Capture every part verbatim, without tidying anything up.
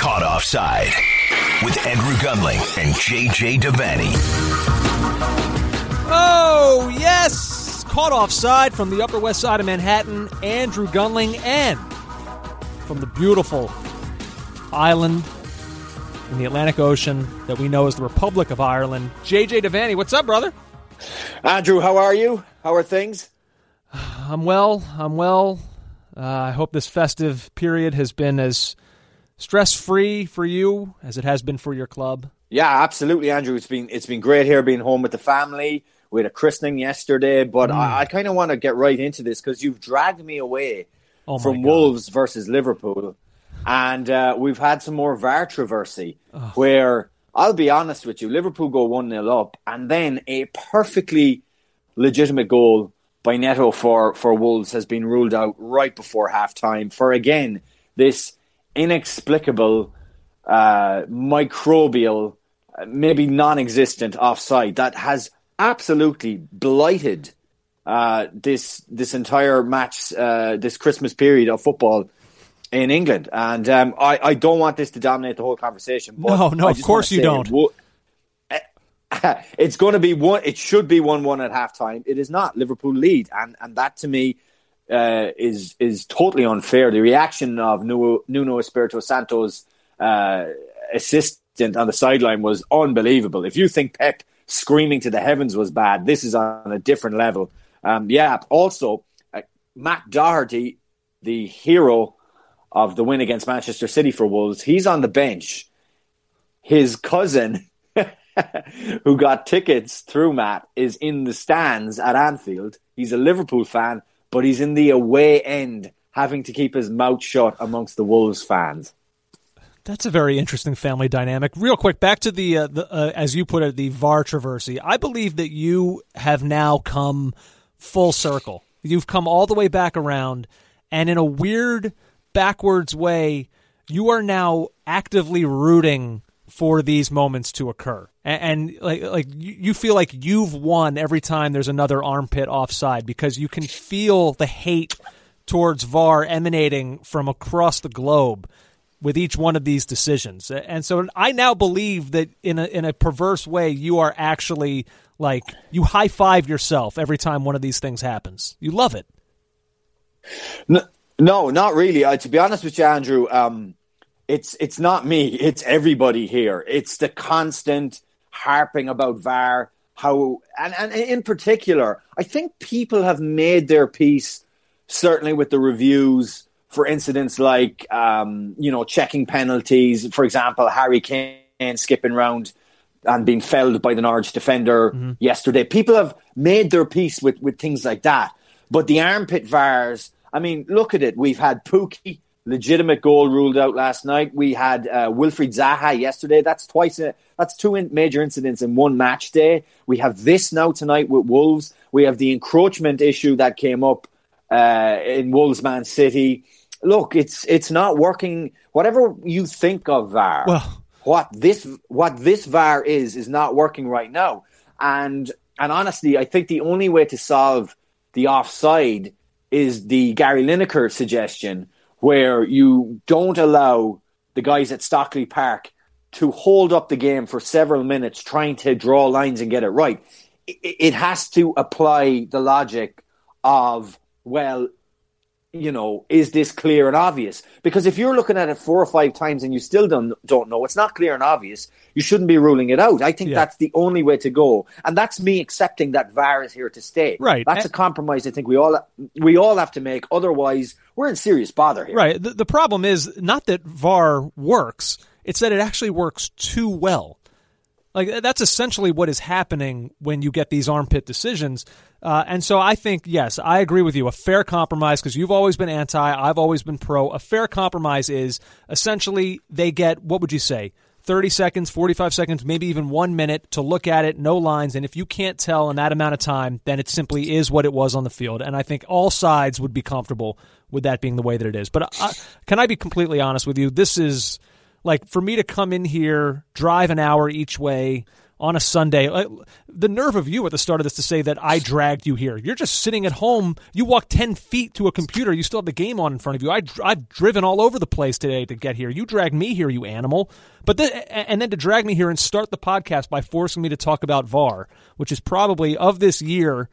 Caught Offside with Andrew Gunling and J J. Devaney. Oh, yes! Caught Offside from the Upper West Side of Manhattan, Andrew Gunling, and from the beautiful island in the Atlantic Ocean that we know as the Republic of Ireland, J J. Devaney. What's up, brother? Andrew, how are you? How are things? I'm well. I'm well. Uh, I hope this festive period has been as stress-free for you as it has been for your club. Yeah, absolutely, Andrew. It's been it's been great here being home with the family. We had a christening yesterday, but mm. I, I kind of want to get right into this because you've dragged me away oh from God. Wolves versus Liverpool. And uh, we've had some more V A R controversy oh. where, I'll be honest with you, Liverpool go one nil up and then a perfectly legitimate goal by Neto for, for Wolves has been ruled out right before halftime for, again, this inexplicable, uh, microbial, maybe non-existent offside that has absolutely blighted uh, this this entire match, uh, this Christmas period of football in England. And um, I, I don't want this to dominate the whole conversation. But no, no, of course you don't. It wo- it's going to be one. It should be one one at halftime. It is not. Liverpool lead, and and that to me uh, is is totally unfair. The reaction of Nuno, Nuno Espirito Santo's uh, assistant on the sideline was unbelievable. If you think Pep screaming to the heavens was bad, this is on a different level. Um, yeah. Also, uh, Matt Doherty, the hero of the win against Manchester City for Wolves, he's on the bench. His cousin, who got tickets through Matt, is in the stands at Anfield. He's a Liverpool fan, but he's in the away end, having to keep his mouth shut amongst the Wolves fans. That's a very interesting family dynamic. Real quick, back to the, uh, the uh, as you put it, the V A R controversy. I believe that you have now come full circle. You've come all the way back around, and in a weird, backwards way, you are now actively rooting for these moments to occur. And, and like like you feel like you've won every time there's another armpit offside because you can feel the hate towards V A R emanating from across the globe with each one of these decisions. And so I now believe that in a in a perverse way, you are actually like, you high-five yourself every time one of these things happens. You love it. No, no not really. Uh, to be honest with you, Andrew, um, It's it's not me. It's everybody here. It's the constant harping about V A R. How and, and in particular, I think people have made their peace, certainly with the reviews for incidents like um, you know checking penalties. For example, Harry Kane skipping round and being felled by the Norwich defender mm-hmm. yesterday. People have made their peace with, with things like that. But the armpit V A Rs, I mean, look at it. We've had Pukki. Legitimate goal ruled out last night. We had uh, Wilfried Zaha yesterday. That's twice. A, that's two in major incidents in one match day. We have this now tonight with Wolves. We have the encroachment issue that came up uh, in Wolves Man City. Look, it's it's not working. Whatever you think of V A R, well, what this what this V A R is is not working right now. And and honestly, I think the only way to solve the offside is the Gary Lineker suggestion, where you don't allow the guys at Stockley Park to hold up the game for several minutes trying to draw lines and get it right. It has to apply the logic of, well, you know, is this clear and obvious? Because if you're looking at it four or five times and you still don't, don't know, it's not clear and obvious, you shouldn't be ruling it out. I think yeah. that's the only way to go. And that's me accepting that V A R is here to stay. Right. That's and- a compromise I think we all we all have to make. Otherwise, we're in serious bother here. Right. The, the problem is not that V A R works. It's that it actually works too well. Like, that's essentially what is happening when you get these armpit decisions. Uh, and so I think, yes, I agree with you. A fair compromise, because you've always been anti, I've always been pro. A fair compromise is essentially they get, what would you say, thirty seconds, forty-five seconds, maybe even one minute to look at it, no lines. And if you can't tell in that amount of time, then it simply is what it was on the field. And I think all sides would be comfortable with that being the way that it is. But I, can I be completely honest with you? This is... Like, for me to come in here, drive an hour each way on a Sunday. The nerve of you at the start of this to say that I dragged you here. You're just sitting at home. You walked ten feet to a computer. You still have the game on in front of you. I, I've driven all over the place today to get here. You dragged me here, you animal. But then, and then to drag me here and start the podcast by forcing me to talk about V A R, which is probably, of this year,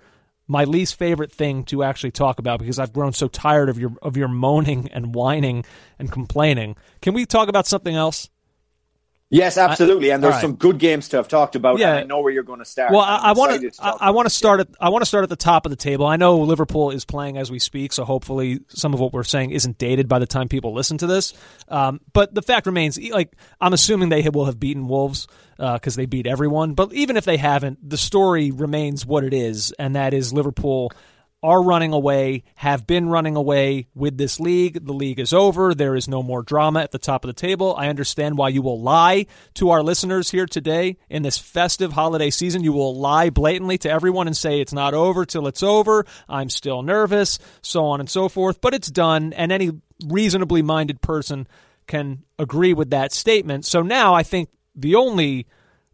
my least favorite thing to actually talk about, because I've grown so tired of your of your moaning and whining and complaining. Can we talk about something else? Yes, absolutely. I, and there's right. some good games to have talked about. Yeah. And I know where you're going to start. Well, I want to. I want to start at. I want to start at the top of the table. I know Liverpool is playing as we speak, so hopefully some of what we're saying isn't dated by the time people listen to this. Um, but the fact remains, like I'm assuming they will have beaten Wolves, because uh, they beat everyone. But even if they haven't, the story remains what it is, and that is Liverpool are running away, have been running away with this league. The league is over. There is no more drama at the top of the table. I understand why you will lie to our listeners here today in this festive holiday season. You will lie blatantly to everyone and say it's not over till it's over. I'm still nervous, so on and so forth. But it's done, and any reasonably minded person can agree with that statement. So now I think the only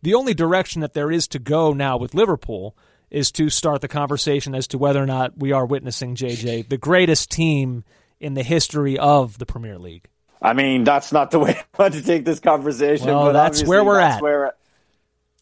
the only direction that there is to go now with Liverpool is to start the conversation as to whether or not we are witnessing, J J, the greatest team in the history of the Premier League. I mean, that's not the way I want to take this conversation. Well, but that's where we're that's at. Where,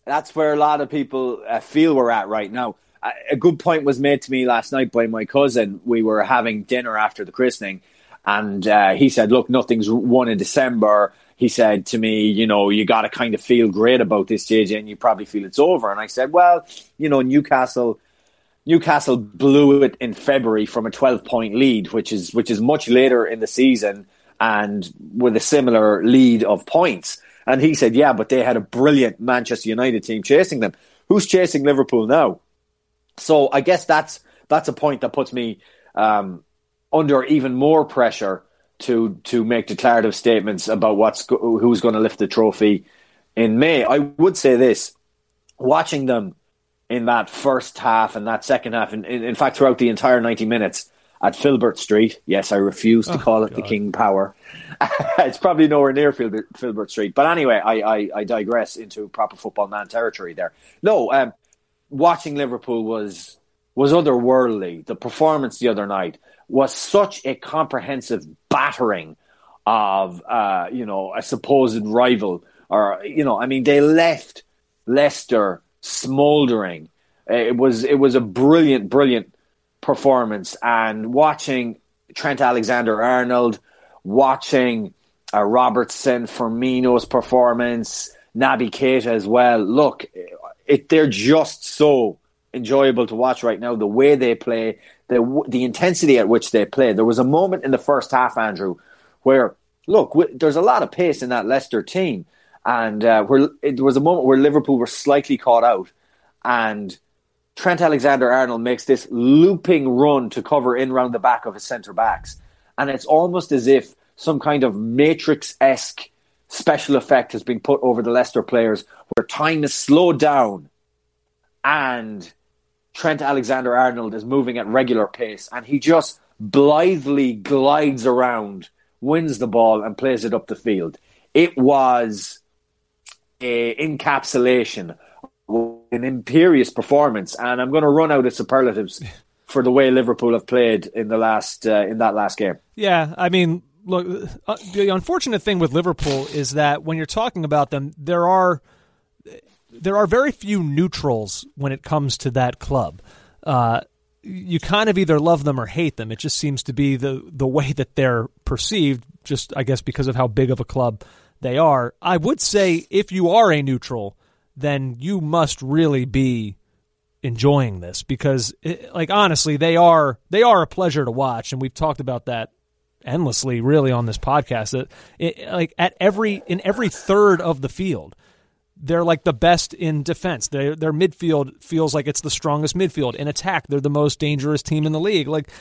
that's where a lot of people uh, feel we're at right now. I, a good point was made to me last night by my cousin. We were having dinner after the christening, and uh, he said, look, nothing's won in December. He said to me, you know, you got to kind of feel great about this, J J, and you probably feel it's over. And I said, well, you know, Newcastle Newcastle blew it in February from a twelve-point lead, which is which is much later in the season, and with a similar lead of points. And he said, yeah, but they had a brilliant Manchester United team chasing them. Who's chasing Liverpool now? So I guess that's that's a point that puts me um, under even more pressure to to make declarative statements about what's go- who's going to lift the trophy in May. I would say this, watching them in that first half and that second half, and in, in fact throughout the entire ninety minutes at Filbert Street, yes, I refuse to oh call it God. the King Power. It's probably nowhere near Filbert, Filbert Street. But anyway, I, I, I digress into proper football man territory there. No, um, watching Liverpool was was otherworldly. The performance the other night was such a comprehensive battering of, uh, you know, a supposed rival. Or, you know, I mean, they left Leicester smoldering. It was it was a brilliant, brilliant performance. And watching Trent Alexander-Arnold, watching uh, Robertson, Firmino's performance, Naby Keita as well. Look, it, they're just so enjoyable to watch right now. The way they play, the the intensity at which they play. There was a moment in the first half, Andrew, where look, w- there's a lot of pace in that Leicester team, and uh, where it, there was a moment where Liverpool were slightly caught out, and Trent Alexander-Arnold makes this looping run to cover in round the back of his centre backs, and it's almost as if some kind of Matrix-esque special effect has been put over the Leicester players, where time is slowed down, and Trent Alexander-Arnold is moving at regular pace, and he just blithely glides around, wins the ball, and plays it up the field. It was an encapsulation, an imperious performance, and I'm going to run out of superlatives for the way Liverpool have played in the last uh, in that last game. Yeah, I mean, look, uh, the unfortunate thing with Liverpool is that when you're talking about them, there are. There are very few neutrals when it comes to that club. Uh, you kind of either love them or hate them. It just seems to be the the way that they're perceived, just, I guess, because of how big of a club they are. I would say if you are a neutral, then you must really be enjoying this because, it, like, honestly, they are they are a pleasure to watch, and we've talked about that endlessly, really, on this podcast. It, it, like, at every in every third of the field, they're like the best in defense. Their their midfield feels like it's the strongest midfield. In attack, they're the most dangerous team in the league. Like,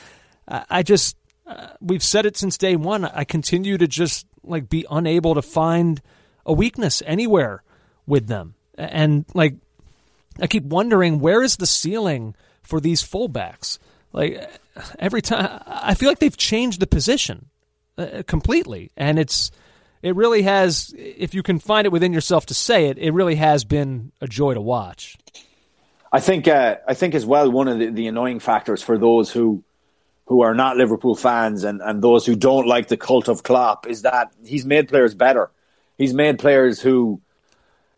I just uh, we've said it since day one. I continue to just like be unable to find a weakness anywhere with them, and like I keep wondering where is the ceiling for these fullbacks. Like every time, I feel like they've changed the position uh, completely, and it's. it really has, if you can find it within yourself to say it, it really has been a joy to watch. I think uh, I think as well, one of the, the annoying factors for those who who are not Liverpool fans and, and those who don't like the cult of Klopp is that he's made players better. He's made players who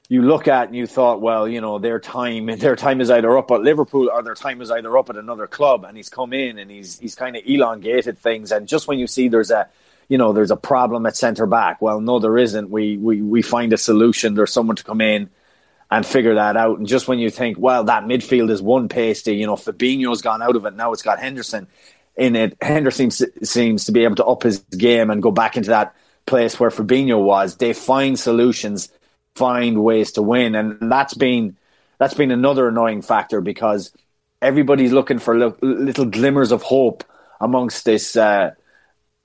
you look at and you thought, well, you know, their time their time is either up at Liverpool or their time is either up at another club. And he's come in and he's he's kind of elongated things. And just when you see there's a, you know, there's a problem at centre back. Well, no, there isn't. We, we we find a solution. There's someone to come in and figure that out. And just when you think, well, that midfield is one pasty, you know, Fabinho's gone out of it. Now it's got Henderson in it. Henderson seems to be able to up his game and go back into that place where Fabinho was. They find solutions, find ways to win. And that's been, that's been another annoying factor because everybody's looking for little glimmers of hope amongst this, uh,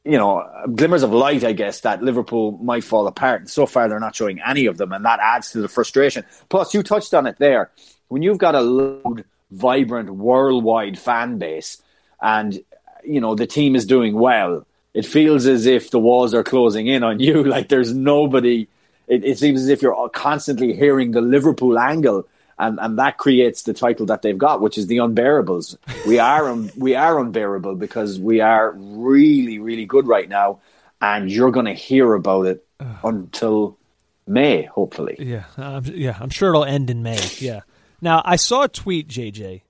you know, glimmers of light, I guess, that Liverpool might fall apart. And so far, they're not showing any of them. And that adds to the frustration. Plus, you touched on it there. When you've got a loud, vibrant, worldwide fan base and, you know, the team is doing well, it feels as if the walls are closing in on you. Like there's nobody. It, it seems as if you're constantly hearing the Liverpool angle. And, and that creates the title that they've got, which is the unbearables. We are un, we are unbearable because we are really, really good right now, and you're going to hear about it until May, hopefully. Yeah, um, yeah, I'm sure it'll end in May. Yeah. Now I saw a tweet, J J,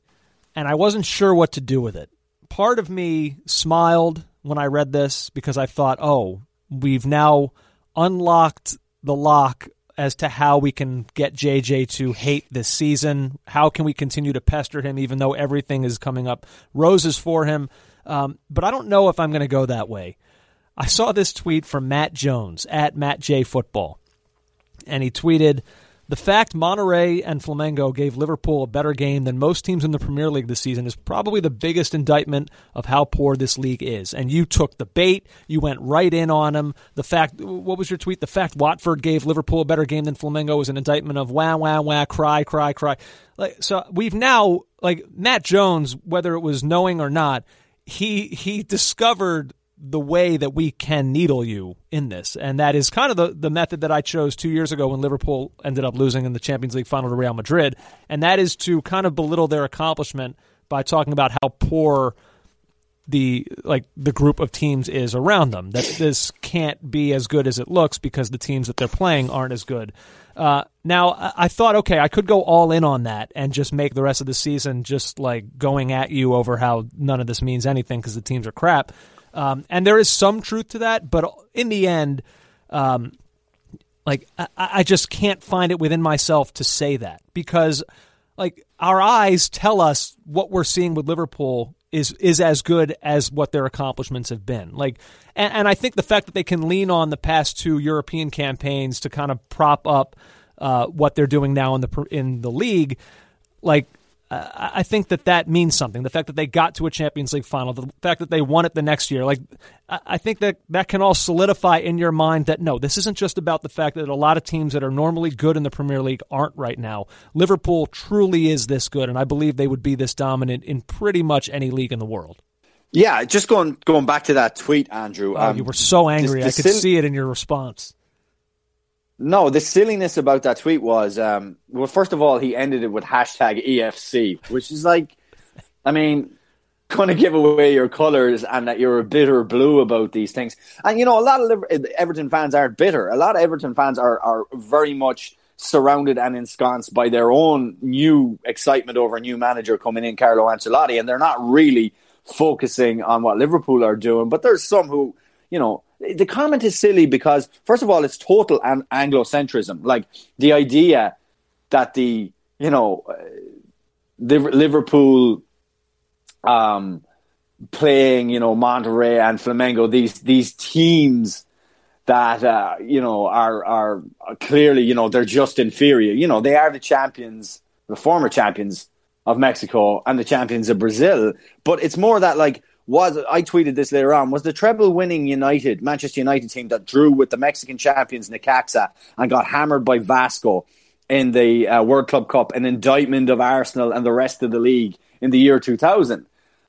and I wasn't sure what to do with it. Part of me smiled when I read this because I thought, oh, we've now unlocked the lock as to how we can get J J to hate this season. How can we continue to pester him even though everything is coming up roses for him? Um, but I don't know if I'm going to go that way. I saw this tweet from Matt Jones, at Matt J Football, and he tweeted, "The fact Monterrey and Flamengo gave Liverpool a better game than most teams in the Premier League this season is probably the biggest indictment of how poor this league is." And you took the bait. You went right in on them. The fact, what was your tweet? The fact Watford gave Liverpool a better game than Flamengo was an indictment of wah, wah, wah, cry, cry, cry. Like, so we've now, like Matt Jones, whether it was knowing or not, he he discovered the way that we can needle you in this. And that is kind of the, the method that I chose two years ago when Liverpool ended up losing in the Champions League final to Real Madrid. And that is to kind of belittle their accomplishment by talking about how poor the, like the group of teams is around them, that this can't be as good as it looks because the teams that they're playing aren't as good. Uh, now I, I thought, okay, I could go all in on that and just make the rest of the season just like going at you over how none of this means anything because the teams are crap. Um, and there is some truth to that, but in the end, um, like I, I just can't find it within myself to say that because, like, our eyes tell us what we're seeing with Liverpool is is as good as what their accomplishments have been. Like, and, and I think the fact that they can lean on the past two European campaigns to kind of prop up uh, what they're doing now in the in the league, like. I think that that means something. The fact that they got to a Champions League final, the fact that they won it the next year, like I think that that can all solidify in your mind that, no, this isn't just about the fact that a lot of teams that are normally good in the Premier League aren't right now. Liverpool truly is this good, and I believe they would be this dominant in pretty much any league in the world. Yeah, just going going back to that tweet, Andrew. Oh, um, you were so angry. The, the I could sil- see it in your response. No, the silliness about that tweet was, um, well, first of all, he ended it with hashtag E F C, which is like, I mean, going to give away your colours and that you're a bitter blue about these things. And, you know, a lot of Liber- Everton fans aren't bitter. A lot of Everton fans are, are very much surrounded and ensconced by their own new excitement over a new manager coming in, Carlo Ancelotti, and they're not really focusing on what Liverpool are doing. But there's some who, you know, the comment is silly because, first of all, it's total an- Anglocentrism. Like the idea that the, you know, uh, Liverpool um, playing, you know, Monterrey and Flamengo, these these teams that, uh, you know, are, are clearly, you know, they're just inferior. You know, they are the champions, the former champions of Mexico and the champions of Brazil. But it's more that, like, was, I tweeted this later on, was the treble-winning United, Manchester United team that drew with the Mexican champions Necaxa and got hammered by Vasco in the uh, World Club Cup, an indictment of Arsenal and the rest of the league in the year two thousand.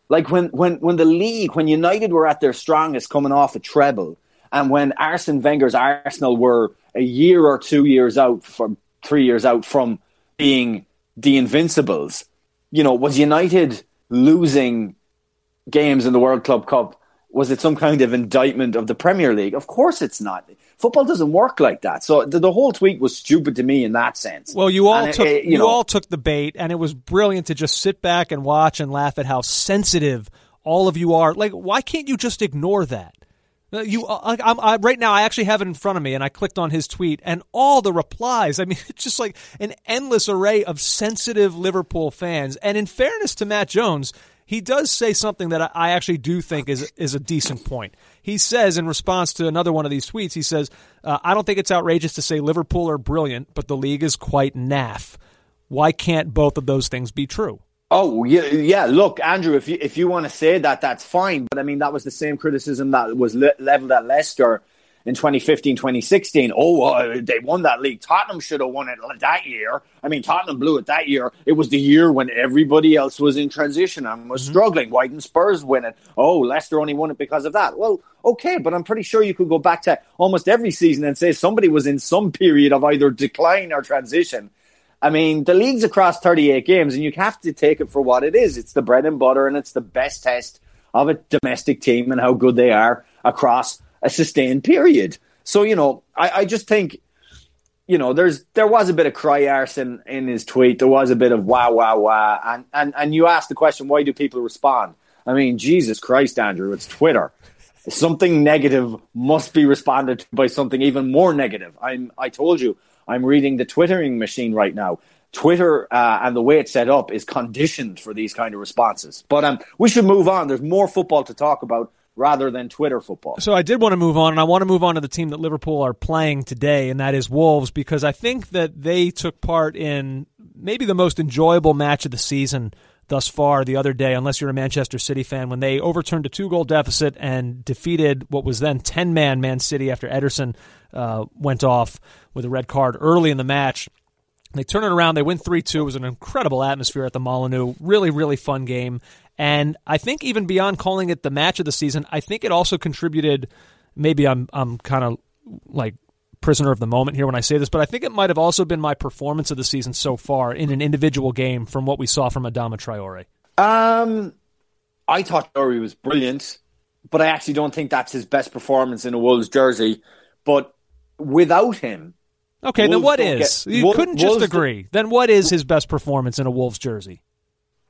Like when, when, when the league, when United were at their strongest coming off a treble And when Arsene Wenger's Arsenal were a year or two years out, from three years out from being the Invincibles, you know, was United losing games in the World Club Cup? Was it some kind of indictment of the Premier League? Of course it's not. Football doesn't work like that. So the, the whole tweet was stupid to me in that sense. Well, you all and took it, it, you, you know, all took the bait, and it was brilliant to just sit back and watch and laugh at how sensitive all of you are. Like, why can't you just ignore that? You, I, I'm, I, right now, I actually have it in front of me, and I clicked on his tweet, and all the replies. I mean, it's just like an endless array of sensitive Liverpool fans. And in fairness to Matt Jones, he does say something that I actually do think is is a decent point. He says in response to another one of these tweets, he says, uh, I don't think it's outrageous to say Liverpool are brilliant, but the league is quite naff. Why can't both of those things be true? Oh, yeah, yeah. Look, Andrew, if you if you want to say that, that's fine. But, I mean, that was the same criticism that was le- leveled at Leicester in twenty fifteen, twenty sixteen. Oh, uh, they won that league. Tottenham should have won it that year. I mean, Tottenham blew it that year. It was the year when everybody else was in transition and was mm-hmm. struggling. Why didn't Spurs win it? Oh, Leicester only won it because of that. Well, okay, but I'm pretty sure you could go back to almost every season and say somebody was in some period of either decline or transition. I mean, the league's across thirty-eight games, and you have to take it for what it is. It's the bread and butter, and it's the best test of a domestic team and how good they are across a sustained period. So, you know, I, I just think, you know, there's there was a bit of cry arse in, in his tweet. There was a bit of wah, wah, wah. And, and, and you asked the question, why do people respond? I mean, Jesus Christ, Andrew, it's Twitter. Something negative must be responded to by something even more negative. I'm, I told you. I'm reading the twittering machine right now. Twitter uh, and the way it's set up is conditioned for these kind of responses. But um, we should move on. There's more football to talk about rather than Twitter football. So I did want to move on, and I want to move on to the team that Liverpool are playing today, and that is Wolves, because I think that they took part in maybe the most enjoyable match of the season thus far the other day, unless you're a Manchester City fan, when they overturned a two-goal deficit and defeated what was then ten-man Man City after Ederson uh, went off with a red card early in the match. They turn it around. They win three two. It was an incredible atmosphere at the Molineux. Really, really fun game. And I think even beyond calling it the match of the season, I think it also contributed, maybe I'm I'm kind of like prisoner of the moment here when I say this, but I think it might have also been my performance of the season so far in an individual game from what we saw from Adama Traore. Um, I thought Traore was brilliant, but I actually don't think that's his best performance in a Wolves jersey. But without him... Okay, Wolves then what is? Get, you Wolves, couldn't just Wolves agree. Do, then what is his best performance in a Wolves jersey?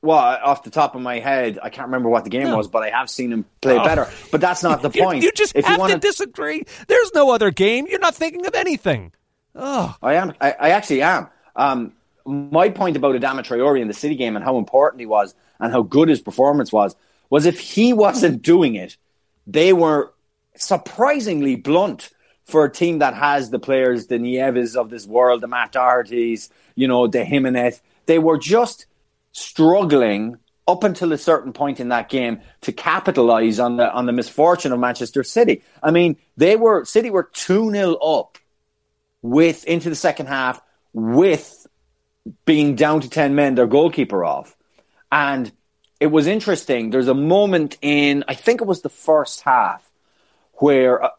Well, off the top of my head, I can't remember what the game no. was, but I have seen him play oh. better. But that's not the point. you, you just if have you wanna... to disagree. There's no other game. You're not thinking of anything. Oh. I am. I, I actually am. Um, my point about Adama Traore in the City game and how important he was and how good his performance was, was if he wasn't doing it, they were surprisingly blunt for a team that has the players, the Nieves of this world, the Matt Dohertys, you know, the Jimenez. They were just struggling up until a certain point in that game to capitalize on the on the misfortune of Manchester City. I mean, they were City were two nil up with into the second half with being down to ten men, their goalkeeper off. And it was interesting. There's a moment in, I think it was the first half, where uh,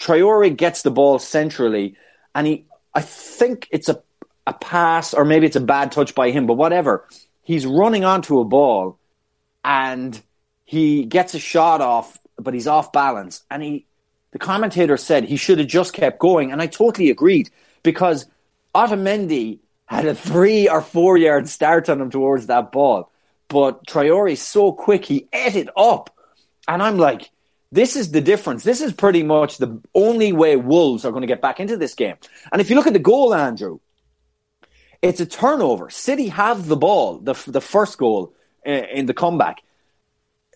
Traore gets the ball centrally and he, I think it's a a pass or maybe it's a bad touch by him, but whatever. He's running onto a ball and he gets a shot off, but he's off balance. And he, the commentator said he should have just kept going. And I totally agreed, because Otamendi had a three or four yard start on him towards that ball. But Traore's so quick, he ate it up. And I'm like, this is the difference. This is pretty much the only way Wolves are going to get back into this game. And if you look at the goal, Andrew, it's a turnover. City have the ball, the the first goal in the comeback.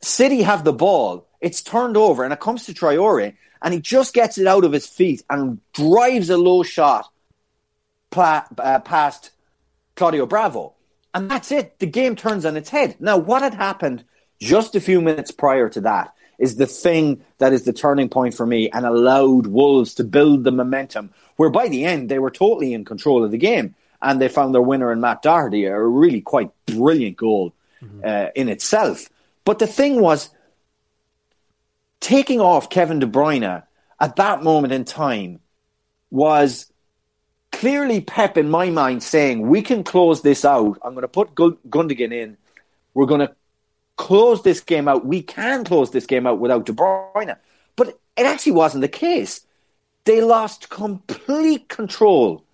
City have the ball. It's turned over, and it comes to Traore, and he just gets it out of his feet and drives a low shot past Claudio Bravo. And that's it. The game turns on its head. Now, what had happened just a few minutes prior to that is the thing that is the turning point for me and allowed Wolves to build the momentum, where by the end they were totally in control of the game. And they found their winner in Matt Doherty, a really quite brilliant goal mm-hmm. uh, in itself. But the thing was, taking off Kevin De Bruyne at that moment in time was clearly Pep, in my mind, saying, we can close this out. I'm going to put Gundogan in. We're going to close this game out. We can close this game out without De Bruyne. But it actually wasn't the case. They lost complete control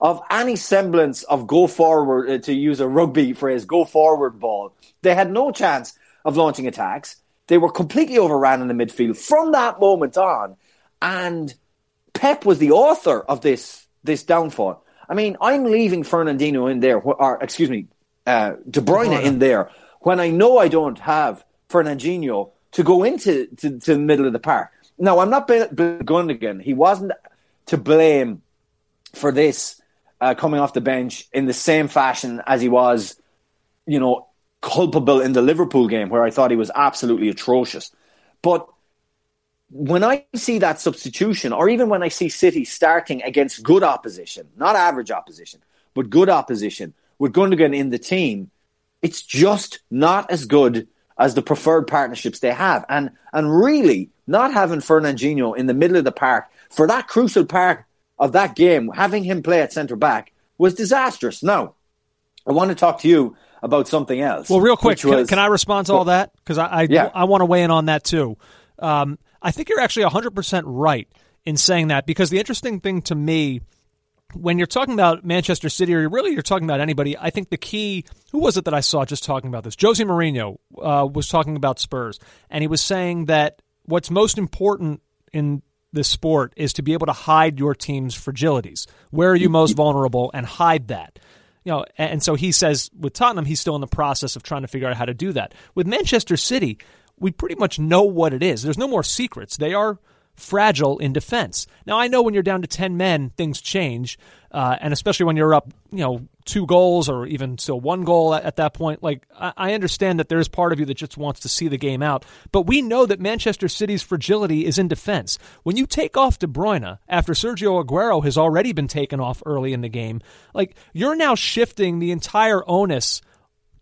of any semblance of go forward, to use a rugby phrase, go forward ball. They had no chance of launching attacks. They were completely overran in the midfield from that moment on. And Pep was the author of this this downfall. I mean, I'm leaving Fernandinho in there, or excuse me, uh, De Bruyne in there, when I know I don't have Fernandinho to go into to, to the middle of the park. Now, I'm not blaming Gundogan. He wasn't to blame for this uh, coming off the bench in the same fashion as he was, you know, culpable in the Liverpool game, where I thought he was absolutely atrocious. But when I see that substitution, or even when I see City starting against good opposition, not average opposition, but good opposition, with Gundogan in the team, it's just not as good as the preferred partnerships they have. And and really, not having Fernandinho in the middle of the park, for that crucial part of that game, having him play at centre-back, was disastrous. Now, I want to talk to you about something else. Well, real quick, can, was, can I respond to well, all that? Because I I, yeah. I want to weigh in on that too. Um, I think you're actually one hundred percent right in saying that, because the interesting thing to me, when you're talking about Manchester City, or really you're talking about anybody, I think the key, who was it that I saw just talking about this? Jose Mourinho uh, was talking about Spurs, and he was saying that what's most important in this sport is to be able to hide your team's fragilities. Where are you most vulnerable, and hide that. You know, and so he says with Tottenham, he's still in the process of trying to figure out how to do that. With Manchester City, we pretty much know what it is. There's no more secrets. They are fragile in defense. Now, I know when you're down to ten men, things change, uh, and especially when you're up, you know, two goals or even still one goal at, at that point. Like, I, I understand that there's part of you that just wants to see the game out, but we know that Manchester City's fragility is in defense. When you take off De Bruyne after Sergio Aguero has already been taken off early in the game, like, you're now shifting the entire onus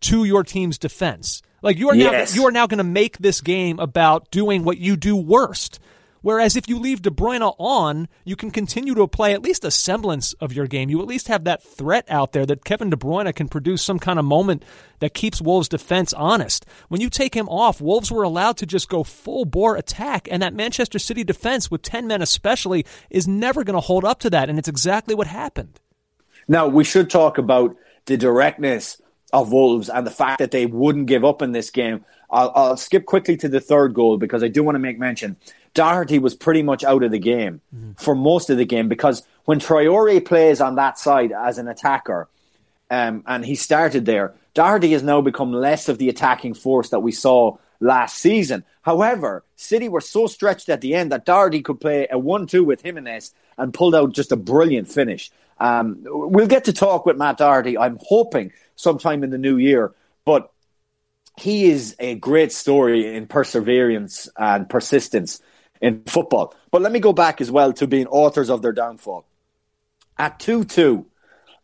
to your team's defense. Like, you are yes. now you are now going to make this game about doing what you do worst. Whereas if you leave De Bruyne on, you can continue to play at least a semblance of your game. You at least have that threat out there that Kevin De Bruyne can produce some kind of moment that keeps Wolves' defense honest. When you take him off, Wolves were allowed to just go full-bore attack, and that Manchester City defense, with ten men especially, is never going to hold up to that, and it's exactly what happened. Now, we should talk about the directness of Wolves and the fact that they wouldn't give up in this game. I'll, I'll skip quickly to the third goal, because I do want to make mention Doherty was pretty much out of the game mm. for most of the game, because when Traore plays on that side as an attacker, um, and he started there, Doherty has now become less of the attacking force that we saw last season. However, City were so stretched at the end that Doherty could play a one two with Jimenez and pulled out just a brilliant finish. Um, we'll get to talk with Matt Doherty, I'm hoping, sometime in the new year, but he is a great story in perseverance and persistence in football. But let me go back as well to being authors of their downfall. At two two,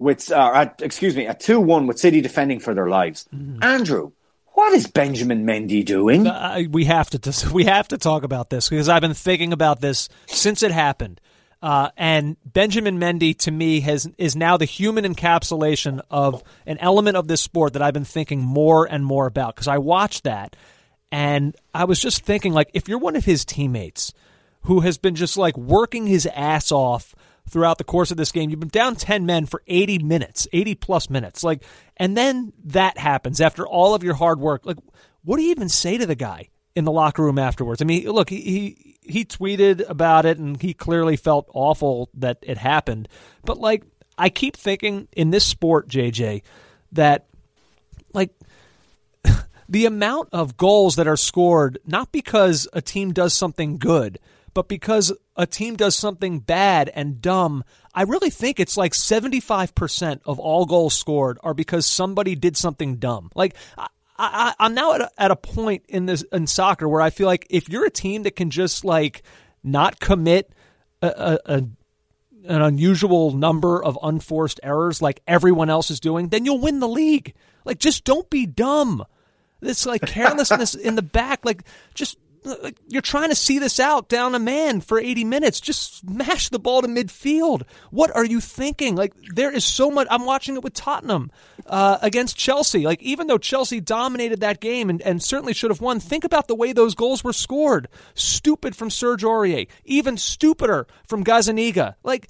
with, uh, at, excuse me, at two one with City defending for their lives. Mm. Andrew, what is Benjamin Mendy doing? Uh, we have to we have to talk about this, because I've been thinking about this since it happened. Uh, and Benjamin Mendy, to me, has is now the human encapsulation of an element of this sport that I've been thinking more and more about, because I watched that. And I was just thinking, like, if you're one of his teammates who has been just, like, working his ass off throughout the course of this game, you've been down ten men for eighty minutes, eighty plus minutes, like, and then that happens after all of your hard work. Like, what do you even say to the guy in the locker room afterwards? I mean, look, he he, he tweeted about it, and he clearly felt awful that it happened. But, like, I keep thinking in this sport, J J, that, like, the amount of goals that are scored, not because a team does something good, but because a team does something bad and dumb, I really think it's like seventy-five percent of all goals scored are because somebody did something dumb. Like, I, I, I'm now at a, at a point in this in soccer where I feel like if you're a team that can just, like, not commit a, a, a an unusual number of unforced errors like everyone else is doing, then you'll win the league. Like, just don't be dumb. It's like carelessness in the back. Like, just you're trying to see this out down a man for eighty minutes. Just smash the ball to midfield. What are you thinking? Like, there is so much. I'm watching it with Tottenham uh, against Chelsea. Like, even though Chelsea dominated that game and, and certainly should have won, think about the way those goals were scored. Stupid from Serge Aurier. Even stupider from Gazaniga. Like,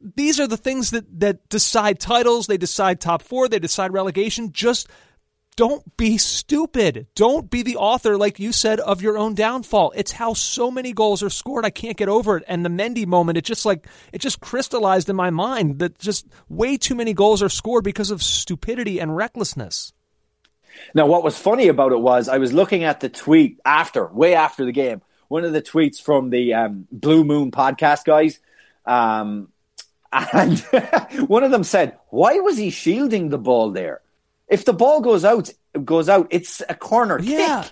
these are the things that, that decide titles. They decide top four. They decide relegation. Just don't be stupid. Don't be the author, like you said, of your own downfall. It's how so many goals are scored. I can't get over it. And the Mendy moment, it just like it just crystallized in my mind that just way too many goals are scored because of stupidity and recklessness. Now, what was funny about it was I was looking at the tweet after, way after the game, one of the tweets from the um, Blue Moon podcast guys. Um, and one of them said, "Why was he shielding the ball there? If the ball goes out, goes out, it's a corner kick." Yeah.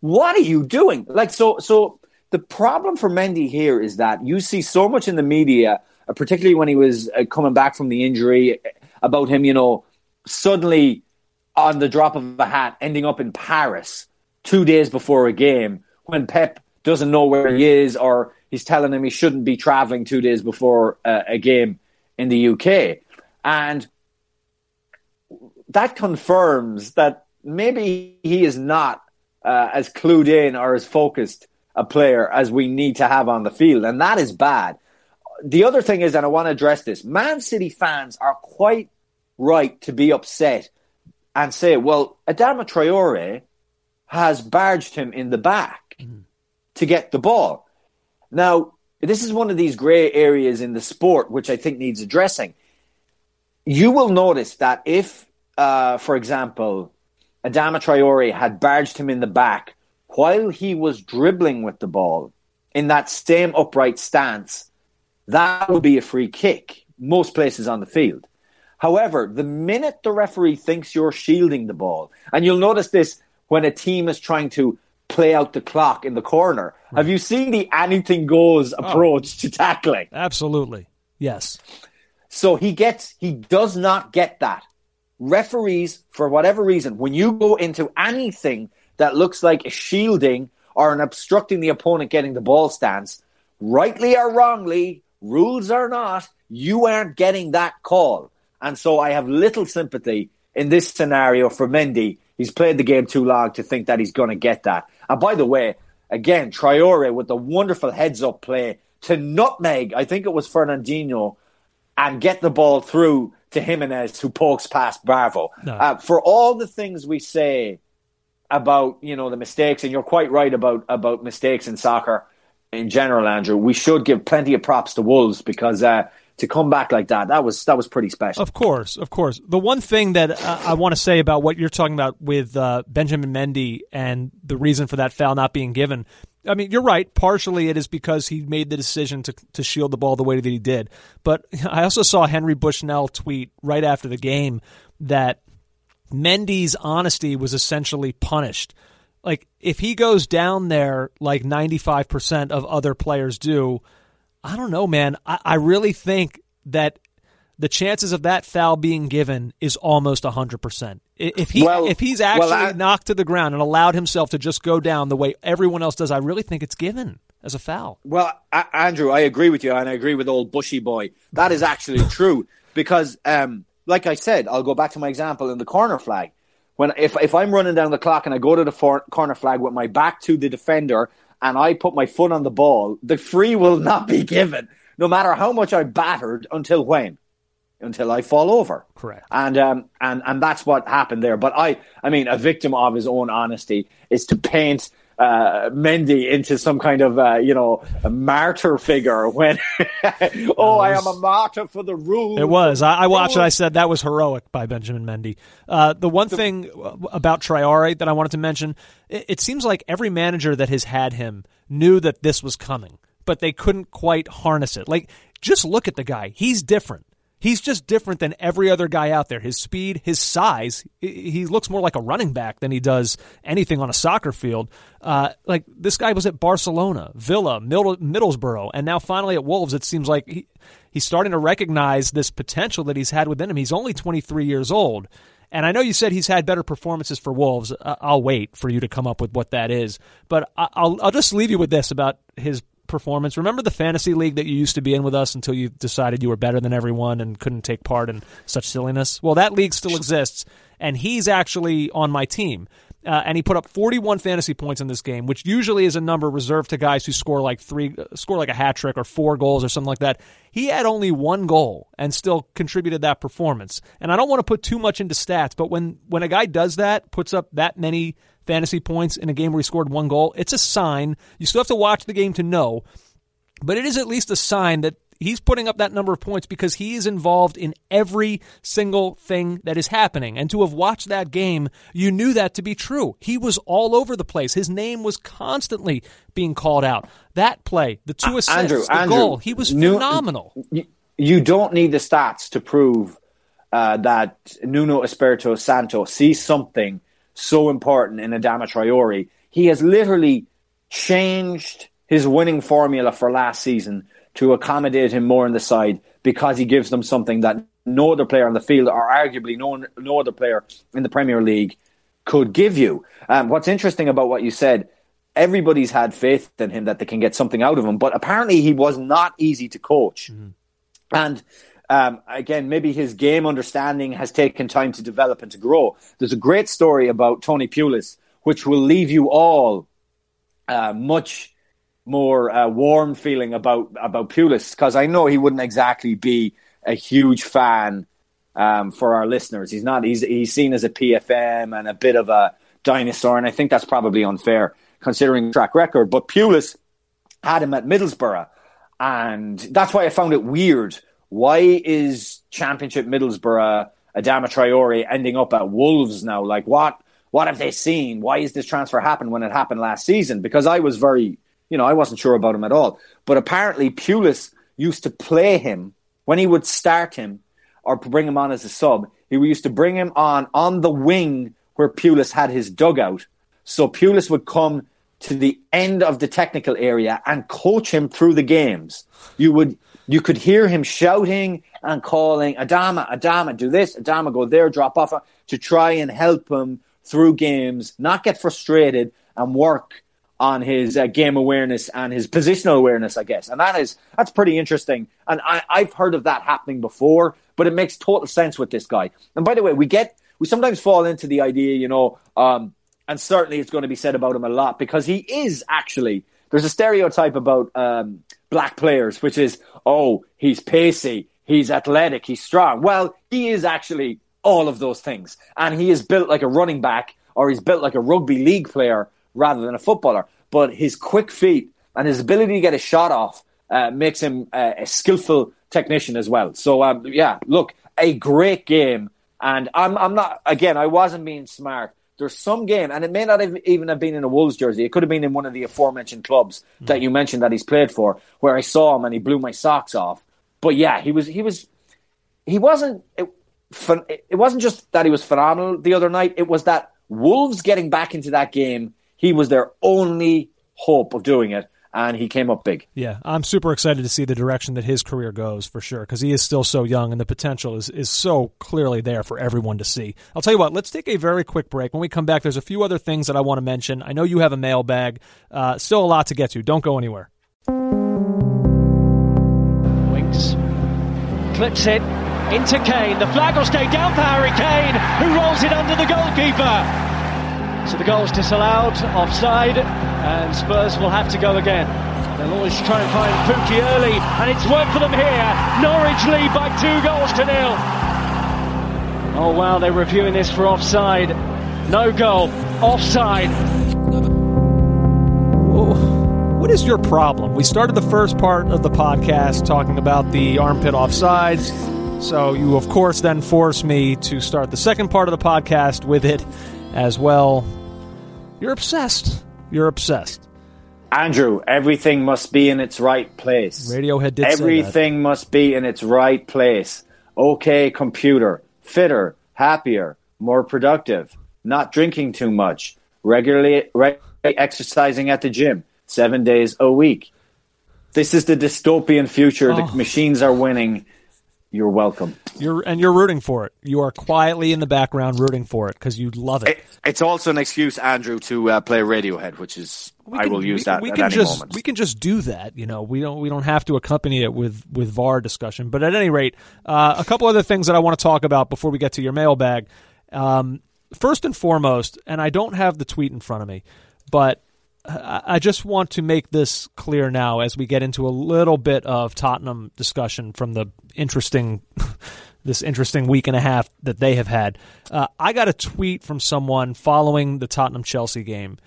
What are you doing? Like, so, so the problem for Mendy here is that you see so much in the media, uh, particularly when he was uh, coming back from the injury, about him, you know, suddenly on the drop of a hat ending up in Paris two days before a game when Pep doesn't know where he is, or he's telling him he shouldn't be traveling two days before uh, a game in the U K. And that confirms that maybe he is not uh, as clued in or as focused a player as we need to have on the field. And that is bad. The other thing is, and I want to address this, Man City fans are quite right to be upset and say, well, Adama Traore has barged him in the back mm. to get the ball. Now, this is one of these grey areas in the sport, which I think needs addressing. You will notice that if Uh, for example, Adama Traore had barged him in the back while he was dribbling with the ball in that same upright stance, that would be a free kick most places on the field. However, the minute the referee thinks you're shielding the ball, and you'll notice this when a team is trying to play out the clock in the corner. Right. Have you seen the anything goes approach oh, to tackling? Absolutely. Yes. So he gets, he does not get that. Referees, for whatever reason, when you go into anything that looks like a shielding or an obstructing the opponent getting the ball stance, rightly or wrongly, rules or not, you aren't getting that call. And so I have little sympathy in this scenario for Mendy. He's played the game too long to think that he's going to get that. And by the way, again, Traore with the wonderful heads-up play to nutmeg, I think it was Fernandinho, and get the ball through to Jimenez, who pokes past Bravo. No. Uh, for all the things we say about, you know, the mistakes, and you're quite right about, about mistakes in soccer in general, Andrew, we should give plenty of props to Wolves because uh, to come back like that, that was that was pretty special. Of course, of course. The one thing that uh, I want to say about what you're talking about with uh, Benjamin Mendy and the reason for that foul not being given, I mean, you're right. Partially it is because he made the decision to to shield the ball the way that he did. But I also saw Henry Bushnell tweet right after the game that Mendy's honesty was essentially punished. Like, if he goes down there like ninety-five percent of other players do, I don't know, man. I, I really think that the chances of that foul being given is almost one hundred percent. If he well, if he's actually well, I, knocked to the ground and allowed himself to just go down the way everyone else does, I really think it's given as a foul. Well, I, Andrew, I agree with you, and I agree with old Bushy boy. That is actually true because, um, like I said, I'll go back to my example in the corner flag. When if if I'm running down the clock and I go to the for, corner flag with my back to the defender and I put my foot on the ball, the free will not be given, no matter how much I battered until when. Until I fall over. Correct. And um and, and that's what happened there. But I I mean, a victim of his own honesty is to paint uh, Mendy into some kind of uh, you know, a martyr figure when oh was, I am a martyr for the rules. It was. I, I watched it. I said that was heroic by Benjamin Mendy. Uh, the one the, thing about Traore that I wanted to mention, it, it seems like every manager that has had him knew that this was coming, but they couldn't quite harness it. Like, just look at the guy. He's different. He's just different than every other guy out there. His speed, his size, he looks more like a running back than he does anything on a soccer field. Uh, like, this guy was at Barcelona, Villa, Middlesbrough, and now finally at Wolves. It seems like he, he's starting to recognize this potential that he's had within him. He's only twenty-three years old. And I know you said he's had better performances for Wolves. I'll wait for you to come up with what that is. But I'll, I'll just leave you with this about his performance. Remember the fantasy league that you used to be in with us until you decided you were better than everyone and couldn't take part in such silliness? Well, that league still exists, and he's actually on my team. Uh, and he put up forty-one fantasy points in this game, which usually is a number reserved to guys who score like three, score like a hat trick or four goals or something like that. He had only one goal and still contributed that performance. And I don't want to put too much into stats, but when, when a guy does that, puts up that many fantasy points in a game where he scored one goal, it's a sign. You still have to watch the game to know, but it is at least a sign that he's putting up that number of points because he is involved in every single thing that is happening. And to have watched that game, you knew that to be true. He was all over the place. His name was constantly being called out. That play, the two assists, Andrew, the Andrew, goal, he was phenomenal. You, you don't need the stats to prove uh, that Nuno Espirito Santo sees something so important in Adama Traore. He has literally changed his winning formula for last season to accommodate him more on the side because he gives them something that no other player on the field or arguably no, no other player in the Premier League could give you. Um, what's interesting about what you said, everybody's had faith in him that they can get something out of him, but apparently he was not easy to coach. Mm. And um, again, maybe his game understanding has taken time to develop and to grow. There's a great story about Tony Pulis, which will leave you all uh, much... more uh, warm feeling about, about Pulis, because I know he wouldn't exactly be a huge fan um, for our listeners. He's not. He's, he's seen as a P F M and a bit of a dinosaur, and I think that's probably unfair considering track record. But Pulis had him at Middlesbrough, and that's why I found it weird. Why is Championship Middlesbrough Adama Traore ending up at Wolves now? Like, what? What have they seen? Why is this transfer happened when it happened last season? Because I was very... You know, I wasn't sure about him at all. But apparently Pulis used to play him when he would start him or bring him on as a sub. He used to bring him on on the wing where Pulis had his dugout. So Pulis would come to the end of the technical area and coach him through the games. You would, you could hear him shouting and calling, Adama, Adama, do this, Adama, go there, drop off, to try and help him through games, not get frustrated and work on his uh, game awareness and his positional awareness, I guess. And that is, that's pretty interesting. And I, I've heard of that happening before, but it makes total sense with this guy. And by the way, we get, we sometimes fall into the idea, you know, um, and certainly it's going to be said about him a lot because he is actually, there's a stereotype about um, black players, which is, oh, he's pacey, he's athletic, he's strong. Well, he is actually all of those things. And he is built like a running back or he's built like a rugby league player rather than a footballer. But his quick feet and his ability to get a shot off uh, makes him uh, a skillful technician as well. So, um, yeah, look, a great game. And I'm I'm not, again, I wasn't being smart. There's some game, and it may not have even have been in a Wolves jersey. It could have been in one of the aforementioned clubs mm-hmm. that you mentioned that he's played for, where I saw him and he blew my socks off. But, yeah, he was, he was, he wasn't, it, it wasn't just that he was phenomenal the other night. It was that Wolves getting back into that game, he was their only hope of doing it, and he came up big. Yeah, I'm super excited to see the direction that his career goes, for sure, because he is still so young, and the potential is, is so clearly there for everyone to see. I'll tell you what, let's take a very quick break. When we come back, there's a few other things that I want to mention. I know you have a mailbag. Uh, still a lot to get to. Don't go anywhere. Winks. Clips it into Kane. The flag will stay down for Harry Kane, who rolls it under the goalkeeper. So the goal's disallowed, offside, and Spurs will have to go again. They'll always try and find Pukki early, and it's worked for them here. Norwich lead by two goals to nil. Oh, wow, they're reviewing this for offside. No goal, offside. What is your problem? We started the first part of the podcast talking about the armpit offsides, so you, of course, then force me to start the second part of the podcast with it. As well, you're obsessed. You're obsessed, Andrew. Everything must be in its right place. Radiohead did say that. Everything must be in its right place. Okay, computer, fitter, happier, more productive, not drinking too much, regularly, regularly exercising at the gym, seven days a week. This is the dystopian future. Oh. The machines are winning. You're welcome. You're and you're rooting for it. You are quietly in the background rooting for it because you love it. it. It's also an excuse, Andrew, to uh, play Radiohead, which is we I can, will use we, that we at can any just, moment. We can just do that. You know, we don't we don't have to accompany it with with V A R discussion. But at any rate, uh, a couple other things that I want to talk about before we get to your mailbag. Um, first and foremost, and I don't have the tweet in front of me, but I just want to make this clear now as we get into a little bit of Tottenham discussion from the interesting, this interesting week and a half that they have had. Uh, I got a tweet from someone following the Tottenham-Chelsea game.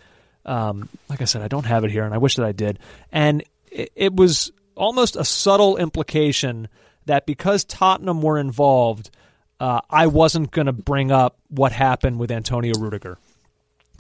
Um, like I said, I don't have it here, and I wish that I did. And it, it was almost a subtle implication that because Tottenham were involved, uh, I wasn't going to bring up what happened with Antonio Rüdiger.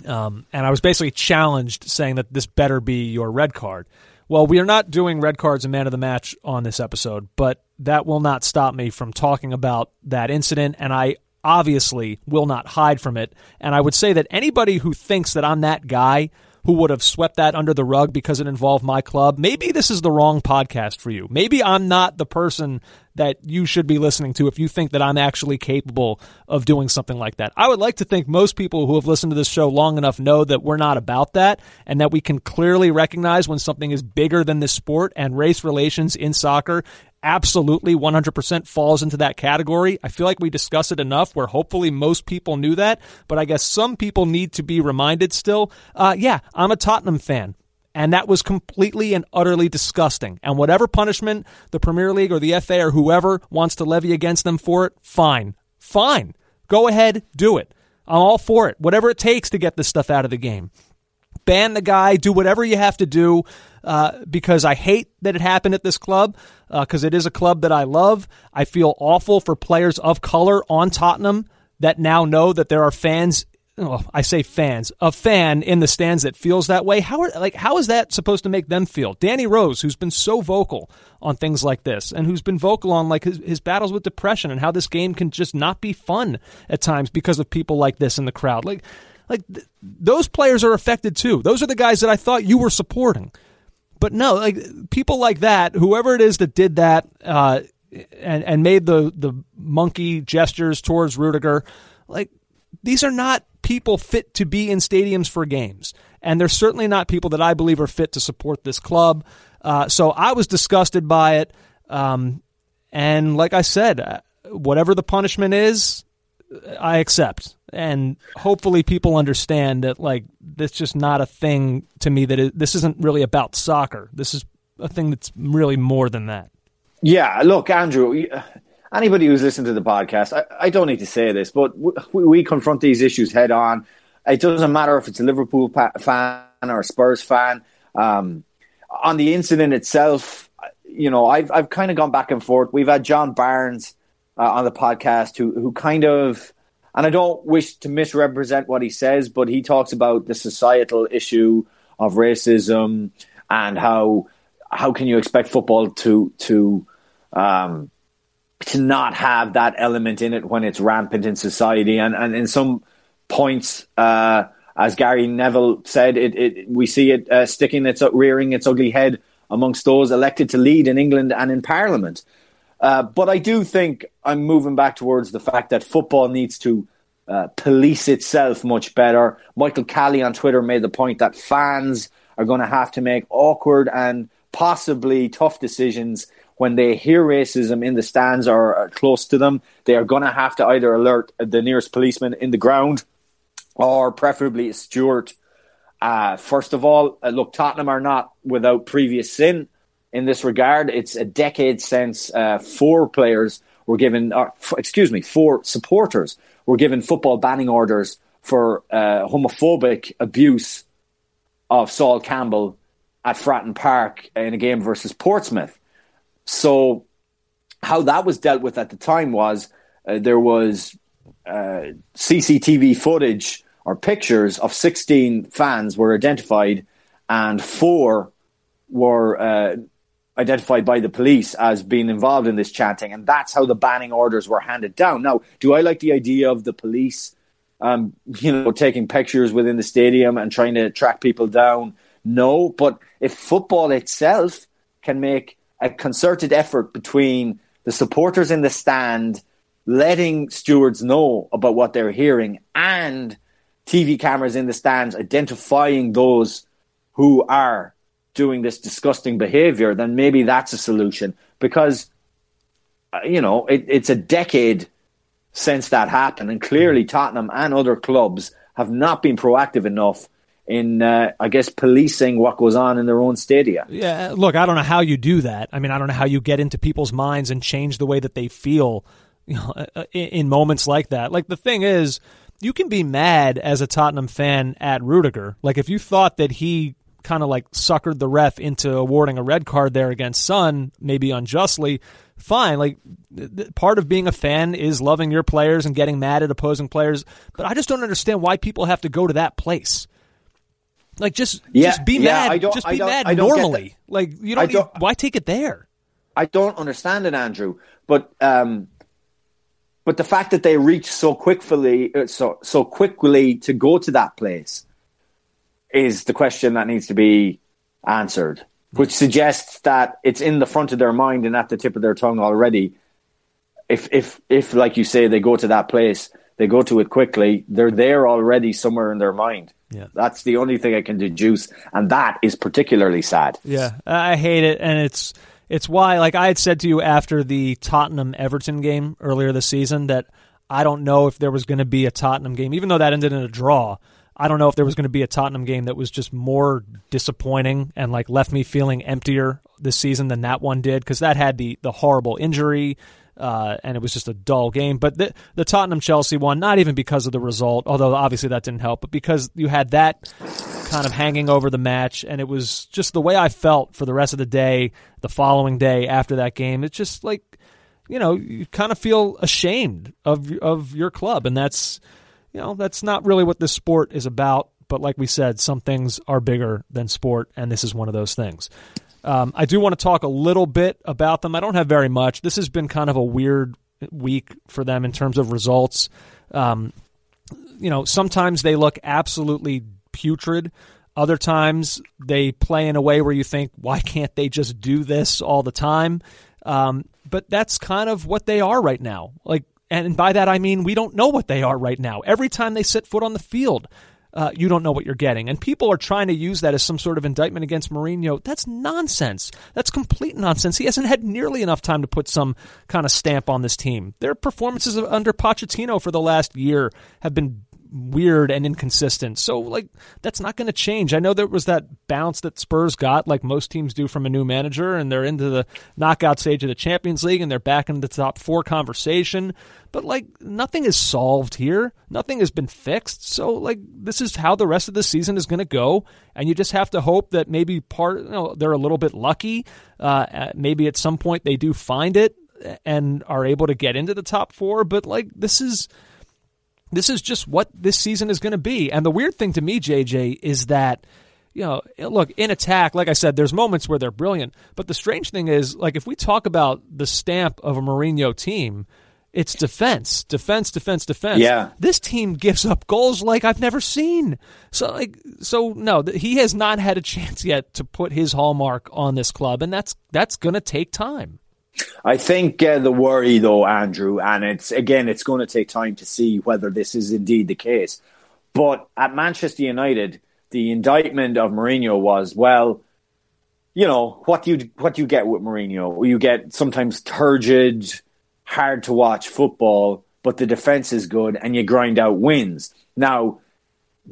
Um, and I was basically challenged saying that this better be your red card. Well, we are not doing red cards and man of the match on this episode, but that will not stop me from talking about that incident, and I obviously will not hide from it. And I would say that anybody who thinks that I'm that guy who would have swept that under the rug because it involved my club, maybe this is the wrong podcast for you. Maybe I'm not the person that you should be listening to if you think that I'm actually capable of doing something like that. I would like to think most people who have listened to this show long enough know that we're not about that and that we can clearly recognize when something is bigger than this sport, and race relations in soccer absolutely one hundred percent falls into that category. I feel like we discuss it enough where hopefully most people knew that, but I guess some people need to be reminded still. Uh, yeah, I'm a Tottenham fan, and that was completely and utterly disgusting. And whatever punishment the Premier League or the F A or whoever wants to levy against them for it, fine. Fine. Go ahead, do it. I'm all for it. Whatever it takes to get this stuff out of the game. Ban the guy, do whatever you have to do, uh, because I hate that it happened at this club, because uh, it is a club that I love. I feel awful for players of color on Tottenham that now know that there are fans, oh, I say fans, a fan in the stands that feels that way. How are, like, how is that supposed to make them feel? Danny Rose, who's been so vocal on things like this, and who's been vocal on like his, his battles with depression and how this game can just not be fun at times because of people like this in the crowd. Like, Like, th- those players are affected too. Those are the guys that I thought you were supporting. But no, like, people like that, whoever it is that did that uh, and, and made the, the monkey gestures towards Rüdiger, like, these are not people fit to be in stadiums for games. And they're certainly not people that I believe are fit to support this club. Uh, so I was disgusted by it. Um, and like I said, whatever the punishment is, I accept. And hopefully people understand that, like, that's just not a thing to me, that it, this isn't really about soccer. This is a thing that's really more than that. Yeah, look, Andrew, anybody who's listened to the podcast, I, I don't need to say this, but we, we confront these issues head on. It doesn't matter if it's a Liverpool pa- fan or a Spurs fan. Um, on the incident itself, you know, I've, I've kind of gone back and forth. We've had John Barnes uh, on the podcast who, who kind of... And I don't wish to misrepresent what he says, but he talks about the societal issue of racism and how how can you expect football to to um, to not have that element in it when it's rampant in society. And, and in some points, uh, as Gary Neville said, it, it we see it uh, sticking its rearing its ugly head amongst those elected to lead in England and in Parliament. Uh, but I do think I'm moving back towards the fact that football needs to uh, police itself much better. Michael Calley on Twitter made the point that fans are going to have to make awkward and possibly tough decisions when they hear racism in the stands or are close to them. They are going to have to either alert the nearest policeman in the ground or preferably a steward. Uh, first of all, uh, look, Tottenham are not without previous sin. In this regard, it's a decade since uh, four players were given, or, f- excuse me, four supporters were given football banning orders for uh, homophobic abuse of Sol Campbell at Fratton Park in a game versus Portsmouth. So how that was dealt with at the time was uh, there was uh, C C T V footage or pictures of sixteen fans were identified and four were... Uh, identified by the police as being involved in this chanting, and that's how the banning orders were handed down. Now, do I like the idea of the police um, you know, taking pictures within the stadium and trying to track people down? No, but if football itself can make a concerted effort between the supporters in the stand letting stewards know about what they're hearing, and T V cameras in the stands identifying those who are doing this disgusting behavior, then maybe that's a solution. Because, you know, it, it's a decade since that happened, and clearly Tottenham and other clubs have not been proactive enough in, uh, I guess, policing what goes on in their own stadia. Yeah, look, I don't know how you do that. I mean, I don't know how you get into people's minds and change the way that they feel, you know, in moments like that. Like, the thing is, you can be mad as a Tottenham fan at Rudiger. Like, if you thought that he kind of like suckered the ref into awarding a red card there against Son, maybe unjustly, fine. Like, part of being a fan is loving your players and getting mad at opposing players. But I just don't understand why people have to go to that place. Like, just, yeah, just be yeah, mad. Just be mad normally. Like, you don't, don't need, why take it there? I don't understand it, Andrew. But um, but the fact that they reach so quickly, so so quickly to go to that place, is the question that needs to be answered, which suggests that it's in the front of their mind and at the tip of their tongue already. If, if, if, like you say, they go to that place, they go to it quickly, they're there already somewhere in their mind. Yeah. That's the only thing I can deduce, and that is particularly sad. Yeah, I hate it, and it's it's why, like I had said to you after the Tottenham-Everton game earlier this season, that I don't know if there was going to be a Tottenham game, even though that ended in a draw. I don't know if there was going to be a Tottenham game that was just more disappointing and like left me feeling emptier this season than that one did, because that had the the horrible injury uh, and it was just a dull game. But the, the Tottenham-Chelsea one, not even because of the result, although obviously that didn't help, but because you had that kind of hanging over the match, and it was just the way I felt for the rest of the day, the following day after that game. It's just like, you know, you kind of feel ashamed of of your club, and that's... You know, that's not really what this sport is about. But like we said, some things are bigger than sport, and this is one of those things. Um, I do want to talk a little bit about them. I don't have very much. This has been kind of a weird week for them in terms of results. Um, you know, sometimes they look absolutely putrid. Other times they play in a way where you think, why can't they just do this all the time? Um, but that's kind of what they are right now. Like, and by that, I mean, we don't know what they are right now. Every time they set foot on the field, uh, you don't know what you're getting. And people are trying to use that as some sort of indictment against Mourinho. That's nonsense. That's complete nonsense. He hasn't had nearly enough time to put some kind of stamp on this team. Their performances under Pochettino for the last year have been weird and inconsistent. So, like, that's not going to change. I know there was that bounce that Spurs got, like most teams do from a new manager, and they're into the knockout stage of the Champions League, and they're back in the top four conversation. But, like, nothing is solved here. Nothing has been fixed. So, like, this is how the rest of the season is going to go, and you just have to hope that maybe part, you know, they're a little bit lucky. Uh, maybe at some point they do find it and are able to get into the top four. But, like, this is... This is just what this season is going to be. And the weird thing to me, J J, is that, you know, look, in attack, like I said, there's moments where they're brilliant. But the strange thing is, like, if we talk about the stamp of a Mourinho team, it's defense, defense, defense, defense. Yeah. This team gives up goals like I've never seen. So, like, so no, he has not had a chance yet to put his hallmark on this club, and that's that's going to take time. I think uh, the worry, though, Andrew, and it's again, it's going to take time to see whether this is indeed the case. But at Manchester United, the indictment of Mourinho was, well, you know, what do you what do you get with Mourinho? You get sometimes turgid, hard to watch football, but the defense is good, and you grind out wins. Now,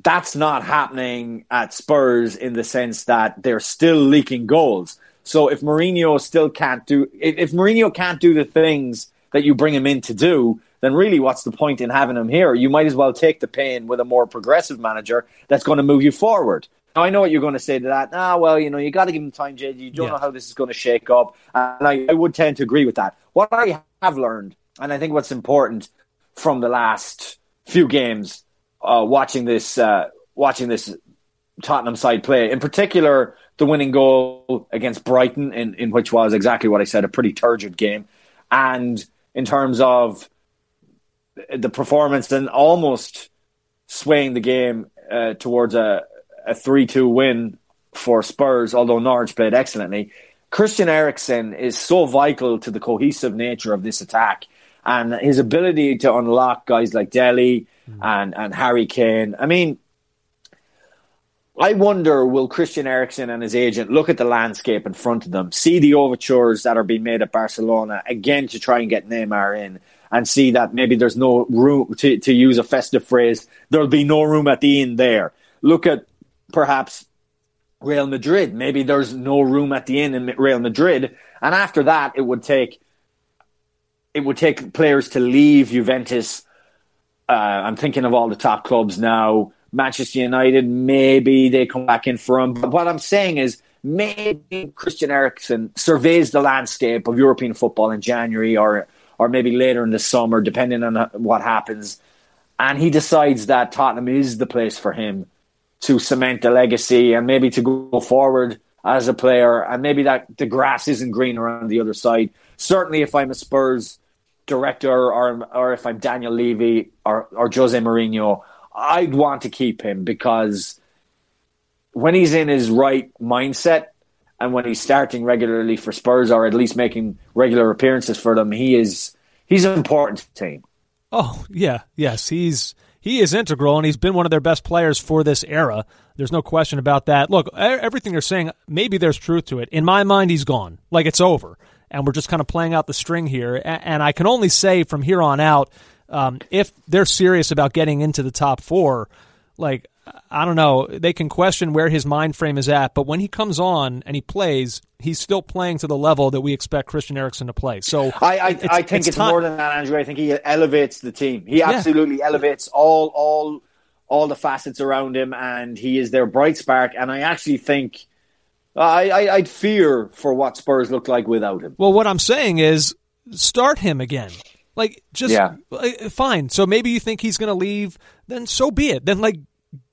that's not happening at Spurs in the sense that they're still leaking goals. So if Mourinho still can't do, if Mourinho can't do the things that you bring him in to do, then really what's the point in having him here? You might as well take the pain with a more progressive manager that's going to move you forward. Now, I know what you're going to say to that. Ah, well, you know, you got to give him time, J J. You don't yeah. know how this is going to shake up. And I, I would tend to agree with that. What I have learned, and I think what's important from the last few games uh, watching this, uh, watching this Tottenham side play, in particular, the winning goal against Brighton, in, in which was exactly what I said, a pretty turgid game. And in terms of the performance and almost swaying the game uh, towards a, a three two win for Spurs, although Norwich played excellently, Christian Eriksen is so vital to the cohesive nature of this attack, and his ability to unlock guys like Dele mm. and, and Harry Kane. I mean, I wonder, will Christian Eriksen and his agent look at the landscape in front of them, see the overtures that are being made at Barcelona, again to try and get Neymar in, and see that maybe there's no room, to, to use a festive phrase, there'll be no room at the inn there. Look at perhaps Real Madrid. Maybe there's no room at the inn in Real Madrid. And after that, it would take... It would take players to leave Juventus. Uh, I'm thinking of all the top clubs now. Manchester United, maybe they come back in for him. But what I'm saying is maybe Christian Eriksen surveys the landscape of European football in January or or maybe later in the summer, depending on what happens. And he decides that Tottenham is the place for him to cement a legacy and maybe to go forward as a player. And maybe that the grass isn't green around the other side. Certainly if I'm a Spurs director, or or if I'm Daniel Levy or, or Jose Mourinho, I'd want to keep him, because when he's in his right mindset and when he's starting regularly for Spurs, or at least making regular appearances for them, he is he's an important team. Oh yeah, yes, he's he is integral, and he's been one of their best players for this era. There's no question about that. Look, everything you're saying, maybe there's truth to it. In my mind, he's gone, like it's over. And we're just kind of playing out the string here. And I can only say from here on out, um, if they're serious about getting into the top four, like, I don't know, they can question where his mind frame is at. But when he comes on and he plays, he's still playing to the level that we expect Christian Eriksen to play. So I, I, it's, I think it's, it's more than that, Andrew. I think he elevates the team. He absolutely yeah. elevates all, all, all the facets around him, and he is their bright spark. And I actually think... I, I, I'd fear for what Spurs look like without him. Well, what I'm saying is start him again. Like, just yeah. like, fine. So maybe you think he's going to leave. Then so be it. Then, like,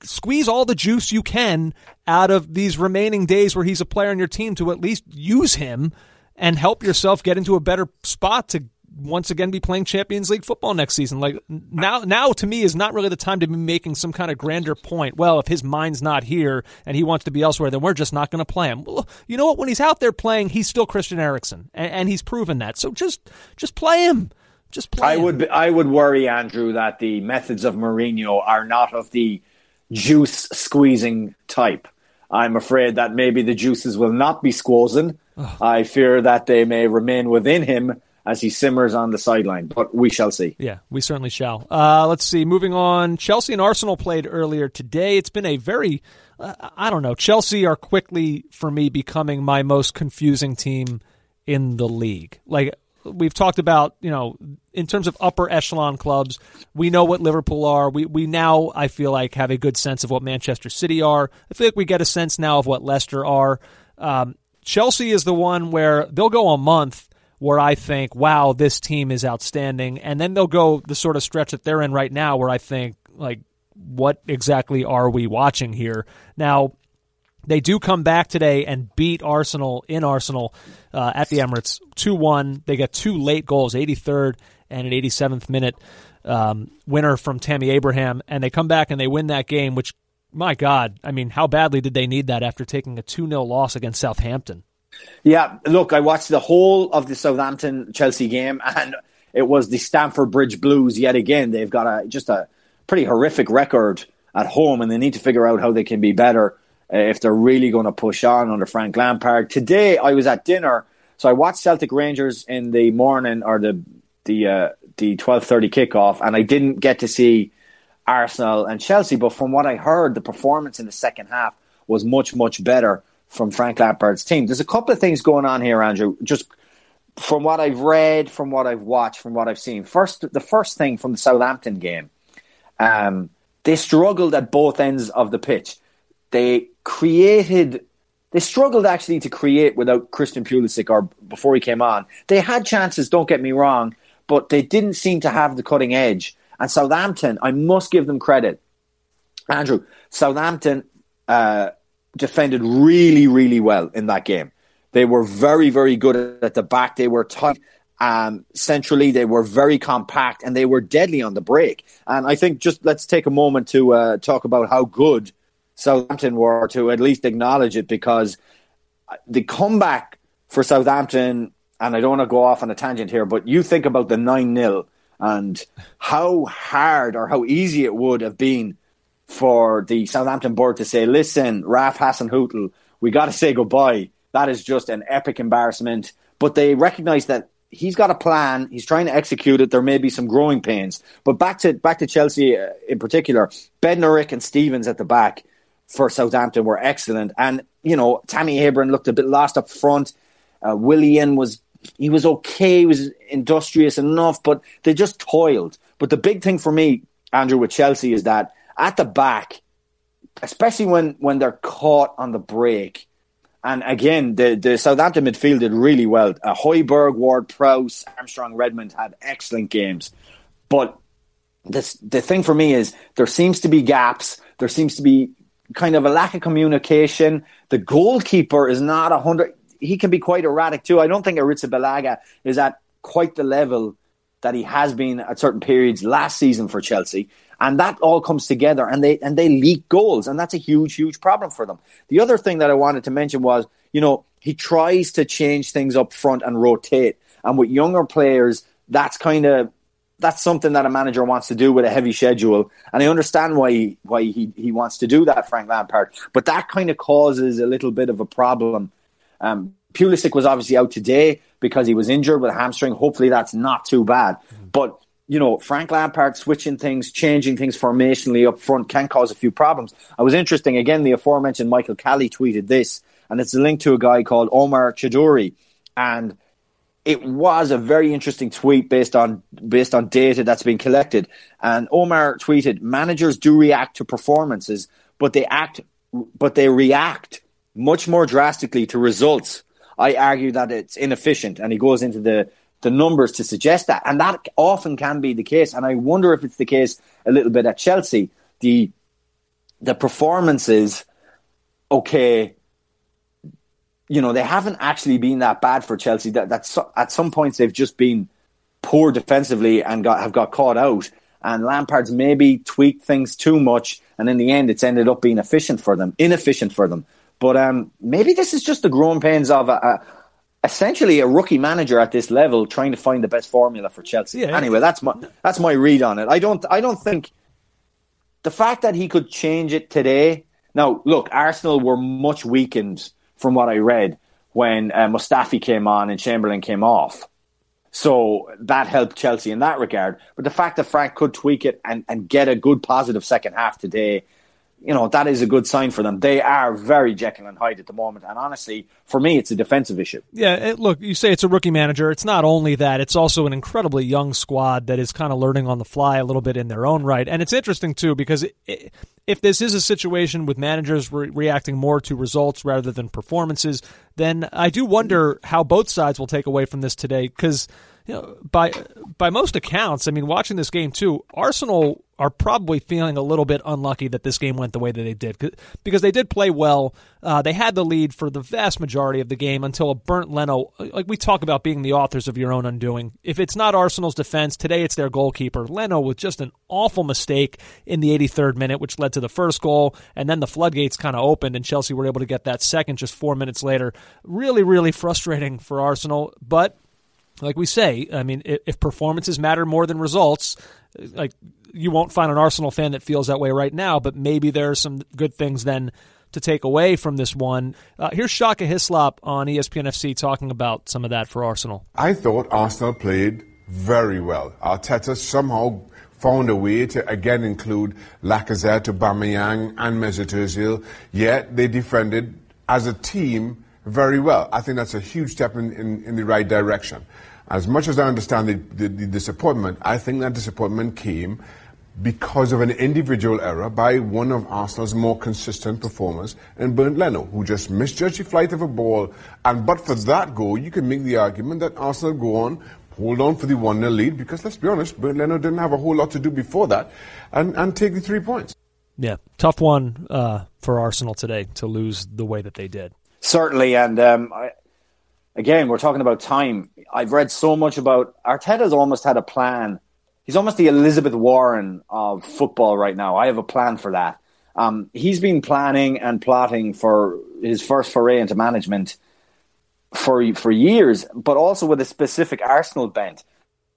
squeeze all the juice you can out of these remaining days where he's a player on your team to at least use him and help yourself get into a better spot to once again be playing Champions League football next season. Like, now now to me is not really the time to be making some kind of grander point. Well, if his mind's not here and he wants to be elsewhere, then we're just not going to play him. Well, you know what? When he's out there playing, he's still Christian Eriksen, and, and he's proven that. So just just play him. Just play I him. would I would worry, Andrew, that the methods of Mourinho are not of the juice squeezing type. I'm afraid that maybe the juices will not be squozen. Oh. I fear that they may remain within him as he simmers on the sideline, but we shall see. Yeah, we certainly shall. Uh, let's see, moving on. Chelsea and Arsenal played earlier today. It's been a very, uh, I don't know, Chelsea are quickly, for me, becoming my most confusing team in the league. Like, we've talked about, you know, in terms of upper echelon clubs, we know what Liverpool are. We we now, I feel like, have a good sense of what Manchester City are. I feel like we get a sense now of what Leicester are. Um, Chelsea is the one where they'll go a month where I think, wow, this team is outstanding. And then they'll go the sort of stretch that they're in right now where I think, like, what exactly are we watching here? Now, they do come back today and beat Arsenal in Arsenal uh, at the Emirates two one. They get two late goals, eighty-third and an eighty-seventh minute um, winner from Tammy Abraham. And they come back and they win that game, which, my God, I mean, how badly did they need that after taking a two nil loss against Southampton? Yeah, look, I watched the whole of the Southampton-Chelsea game, and it was the Stamford Bridge Blues yet again. They've got a just a pretty horrific record at home, and they need to figure out how they can be better uh, if they're really going to push on under Frank Lampard. Today, I was at dinner, so I watched Celtic Rangers in the morning, or the the uh, the twelve thirty kickoff, and I didn't get to see Arsenal and Chelsea, but from what I heard, the performance in the second half was much, much better from Frank Lampard's team. There's a couple of things going on here, Andrew, just from what I've read, from what I've watched, from what I've seen. First, the first thing from the Southampton game, um, they struggled at both ends of the pitch. They created, they struggled actually to create without Christian Pulisic, or before he came on. They had chances, don't get me wrong, but they didn't seem to have the cutting edge. And Southampton, I must give them credit, Andrew, Southampton, uh, defended really, really well in that game. They were very, very good at the back. They were tight um, centrally. They were very compact, and they were deadly on the break. And I think just let's take a moment to uh, talk about how good Southampton were, to at least acknowledge it, because the comeback for Southampton, and I don't want to go off on a tangent here, but you think about the nine nil and how hard or how easy it would have been for the Southampton board to say, listen, Raf Hasenhüttl, we got to say goodbye. That is just an epic embarrassment. But they recognise that he's got a plan. He's trying to execute it. There may be some growing pains. But back to back to Chelsea in particular, Bednarik and Stevens at the back for Southampton were excellent. And, you know, Tammy Abraham looked a bit lost up front. Uh, Willian was, he was okay. He was industrious enough, but they just toiled. But the big thing for me, Andrew, with Chelsea is that at the back, especially when, when they're caught on the break, and again, the, the Southampton midfield did really well. Uh, Højbjerg, Ward-Prowse, Armstrong, Redmond had excellent games. But this, the thing for me is there seems to be gaps. There seems to be kind of a lack of communication. The goalkeeper is not one hundred. He can be quite erratic too. I don't think Arrizabalaga is at quite the level that he has been at certain periods last season for Chelsea. And that all comes together, and they and they leak goals, and that's a huge, huge problem for them. The other thing that I wanted to mention was, you know, he tries to change things up front and rotate. And with younger players, that's kind of that's something that a manager wants to do with a heavy schedule. And I understand why he, why he, he wants to do that, Frank Lampard. But that kind of causes a little bit of a problem. Um, Pulisic was obviously out today because he was injured with a hamstring. Hopefully, that's not too bad, but. You know, Frank Lampard switching things, changing things formationally up front can cause a few problems. I was interesting, again, the aforementioned Michael Calley tweeted this, and it's a link to a guy called Omar Chidori. And it was a very interesting tweet based on based on data that's been collected. And Omar tweeted, managers do react to performances, but they act, but they react much more drastically to results. I argue that it's inefficient, and he goes into the the numbers to suggest that. And that often can be the case. And I wonder if it's the case a little bit at Chelsea. The the performances, okay, you know, they haven't actually been that bad for Chelsea. That that's, at some points, they've just been poor defensively and got have got caught out. And Lampard's maybe tweaked things too much. And in the end, it's ended up being efficient for them, inefficient for them. But um, maybe this is just the growing pains of a, a essentially a rookie manager at this level trying to find the best formula for Chelsea. Yeah, anyway, that's my that's my read on it. I don't I don't think the fact that he could change it today. Now, look, Arsenal were much weakened from what I read when uh, Mustafi came on and Chamberlain came off. So that helped Chelsea in that regard. But the fact that Frank could tweak it and, and get a good positive second half today, you know, that is a good sign for them. They are very Jekyll and Hyde at the moment. And honestly, for me, it's a defensive issue. Yeah, it, look, you say it's a rookie manager. It's not only that, it's also an incredibly young squad that is kind of learning on the fly a little bit in their own right. And it's interesting, too, because it, it, if this is a situation with managers re- reacting more to results rather than performances, then I do wonder how both sides will take away from this today. Because, you know, by by most accounts, I mean, watching this game, too, Arsenal are probably feeling a little bit unlucky that this game went the way that they did, because they did play well. Uh, they had the lead for the vast majority of the game until a burnt Leno. Like, we talk about being the authors of your own undoing. If it's not Arsenal's defense, today it's their goalkeeper. Leno with just an awful mistake in the eighty-third minute, which led to the first goal, and then the floodgates kind of opened, and Chelsea were able to get that second just four minutes later. Really, really frustrating for Arsenal, but like we say, I mean, if performances matter more than results, like, you won't find an Arsenal fan that feels that way right now, but maybe there are some good things then to take away from this one. Uh, here's Shaka Hislop on E S P N F C talking about some of that for Arsenal. I thought Arsenal played very well. Arteta somehow found a way to again include Lacazette, Aubameyang, and Mesut Ozil, yet they defended as a team very well. I think that's a huge step in, in, in the right direction. As much as I understand the, the, the disappointment, I think that disappointment came because of an individual error by one of Arsenal's more consistent performers in Bernd Leno, who just misjudged the flight of a ball. And but for that goal, you can make the argument that Arsenal go on, hold on for the one nil lead, because let's be honest, Bernd Leno didn't have a whole lot to do before that, and, and take the three points. Yeah, tough one uh, for Arsenal today to lose the way that they did. Certainly, and um, I, again, we're talking about time. I've read so much about Arteta's almost had a plan. He's almost the Elizabeth Warren of football right now. I have a plan for that. Um, he's been planning and plotting for his first foray into management for for years, but also with a specific Arsenal bent.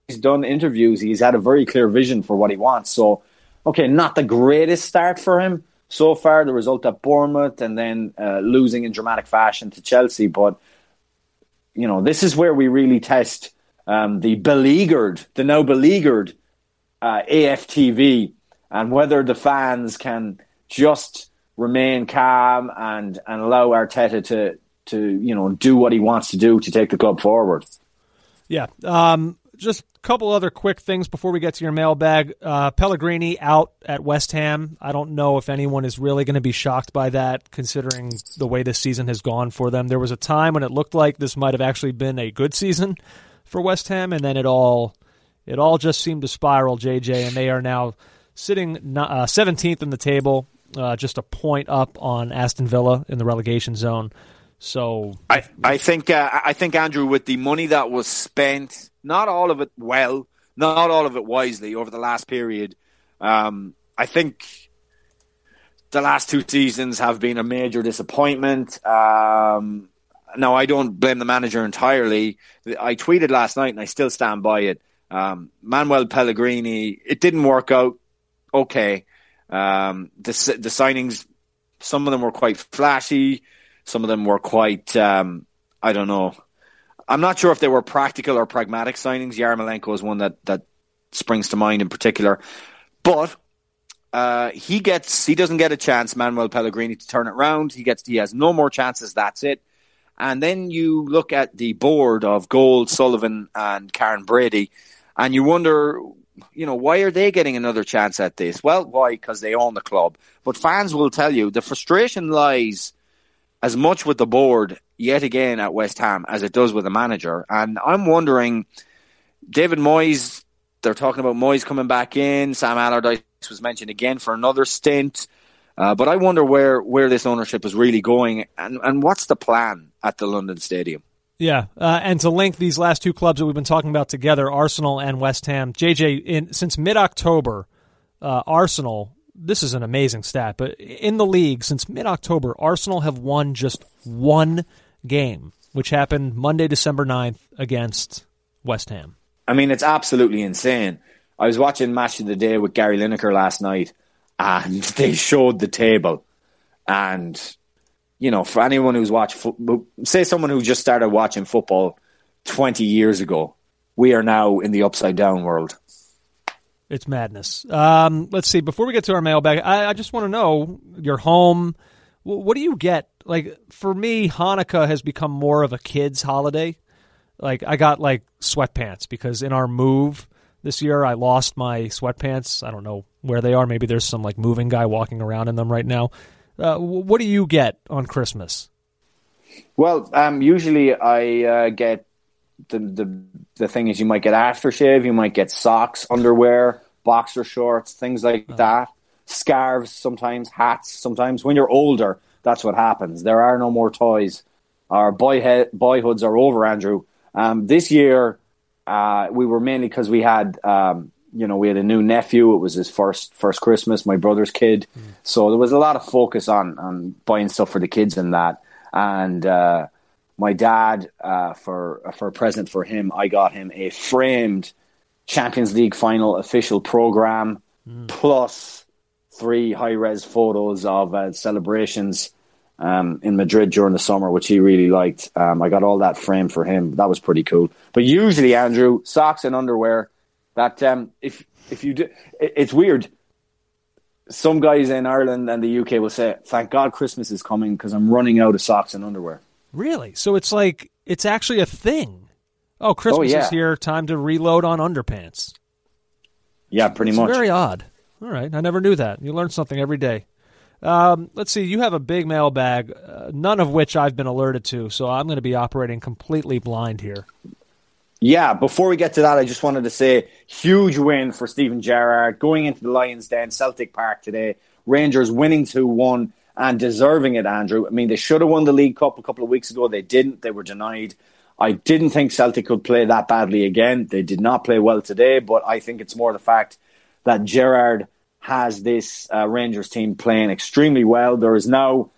He's done interviews. He's had a very clear vision for what he wants. So, okay, not the greatest start for him so far. The result at Bournemouth and then uh, losing in dramatic fashion to Chelsea. But, you know, this is where we really test um, the beleaguered, the now beleaguered uh, A F T V and whether the fans can just remain calm and, and allow Arteta to, to, you know, do what he wants to do to take the club forward. Yeah. Um, just a couple other quick things before we get to your mailbag. Uh, Pellegrini out at West Ham. I don't know if anyone is really going to be shocked by that, considering the way this season has gone for them. There was a time when it looked like this might have actually been a good season for West Ham, and then it all it all just seemed to spiral, J J, and they are now sitting uh, seventeenth in the table, uh, just a point up on Aston Villa in the relegation zone. So I I think uh, I think Andrew, with the money that was spent, not all of it well, not all of it wisely over the last period. Um, I think the last two seasons have been a major disappointment. Um, now I don't blame the manager entirely. I tweeted last night, and I still stand by it. Um, Manuel Pellegrini, it didn't work out. Okay, um, the the signings, some of them were quite flashy. Some of them were quite, um, I don't know. I'm not sure if they were practical or pragmatic signings. Yarmolenko is one that, that springs to mind in particular. But uh, he gets, he doesn't get a chance, Manuel Pellegrini, to turn it round. He gets, he has no more chances. That's it. And then you look at the board of Gold, Sullivan, and Karen Brady, and you wonder, you know, why are they getting another chance at this? Well, why? Because they own the club. But fans will tell you the frustration lies as much with the board, yet again, at West Ham, as it does with the manager. And I'm wondering, David Moyes, they're talking about Moyes coming back in. Sam Allardyce was mentioned again for another stint. Uh, but I wonder where, where this ownership is really going and, and what's the plan at the London Stadium. Yeah, uh, and to link these last two clubs that we've been talking about together, Arsenal and West Ham. J J, in, since mid-October, uh, Arsenal... This is an amazing stat, but in the league, since mid-October, Arsenal have won just one game, which happened Monday, December ninth against West Ham. I mean, it's absolutely insane. I was watching Match of the Day with Gary Lineker last night, and they showed the table. And, you know, for anyone who's watched football, say someone who just started watching football twenty years ago, we are now in the upside-down world. It's madness. Um, let's see. Before we get to our mailbag, I, I just want to know your home. W- what do you get? Like, for me, Hanukkah has become more of a kid's holiday. Like, I got like sweatpants because in our move this year, I lost my sweatpants. I don't know where they are. Maybe there's some like moving guy walking around in them right now. Uh, w- what do you get on Christmas? Well, um, usually I uh, get. The, the the thing is, you might get aftershave, you might get socks, underwear, boxer shorts, things like oh. that. Scarves sometimes, hats sometimes. When you're older, that's what happens. There are no more toys. Our boyhe- boyhoods are over, Andrew. Um, this year, uh, we were mainly because we had, um, you know, we had a new nephew. It was his first first Christmas, my brother's kid. Mm. So there was a lot of focus on, on buying stuff for the kids and that. And, uh, My dad, uh, for for a present for him, I got him a framed Champions League final official program mm. plus three high-res photos of uh, celebrations um, in Madrid during the summer, which he really liked. Um, I got all that framed for him. That was pretty cool. But usually, Andrew, socks and underwear. That um, if if you do, it, it's weird. Some guys in Ireland and the U K will say, "Thank God Christmas is coming because I'm running out of socks and underwear." Really? So it's like, it's actually a thing. Oh, Christmas oh, yeah. is here. Time to reload on underpants. Yeah, pretty it's much. Very odd. All right. I never knew that. You learn something every day. Um, let's see. You have a big mailbag, uh, none of which I've been alerted to. So I'm going to be operating completely blind here. Yeah. Before we get to that, I just wanted to say huge win for Steven Gerrard going into the Lions Den, Celtic Park today. Rangers winning two one. And deserving it, Andrew. I mean, they should have won the League Cup a couple of weeks ago. They didn't. They were denied. I didn't think Celtic could play that badly again. They did not play well today, but I think it's more the fact that Gerrard has this uh, Rangers team playing extremely well. There is now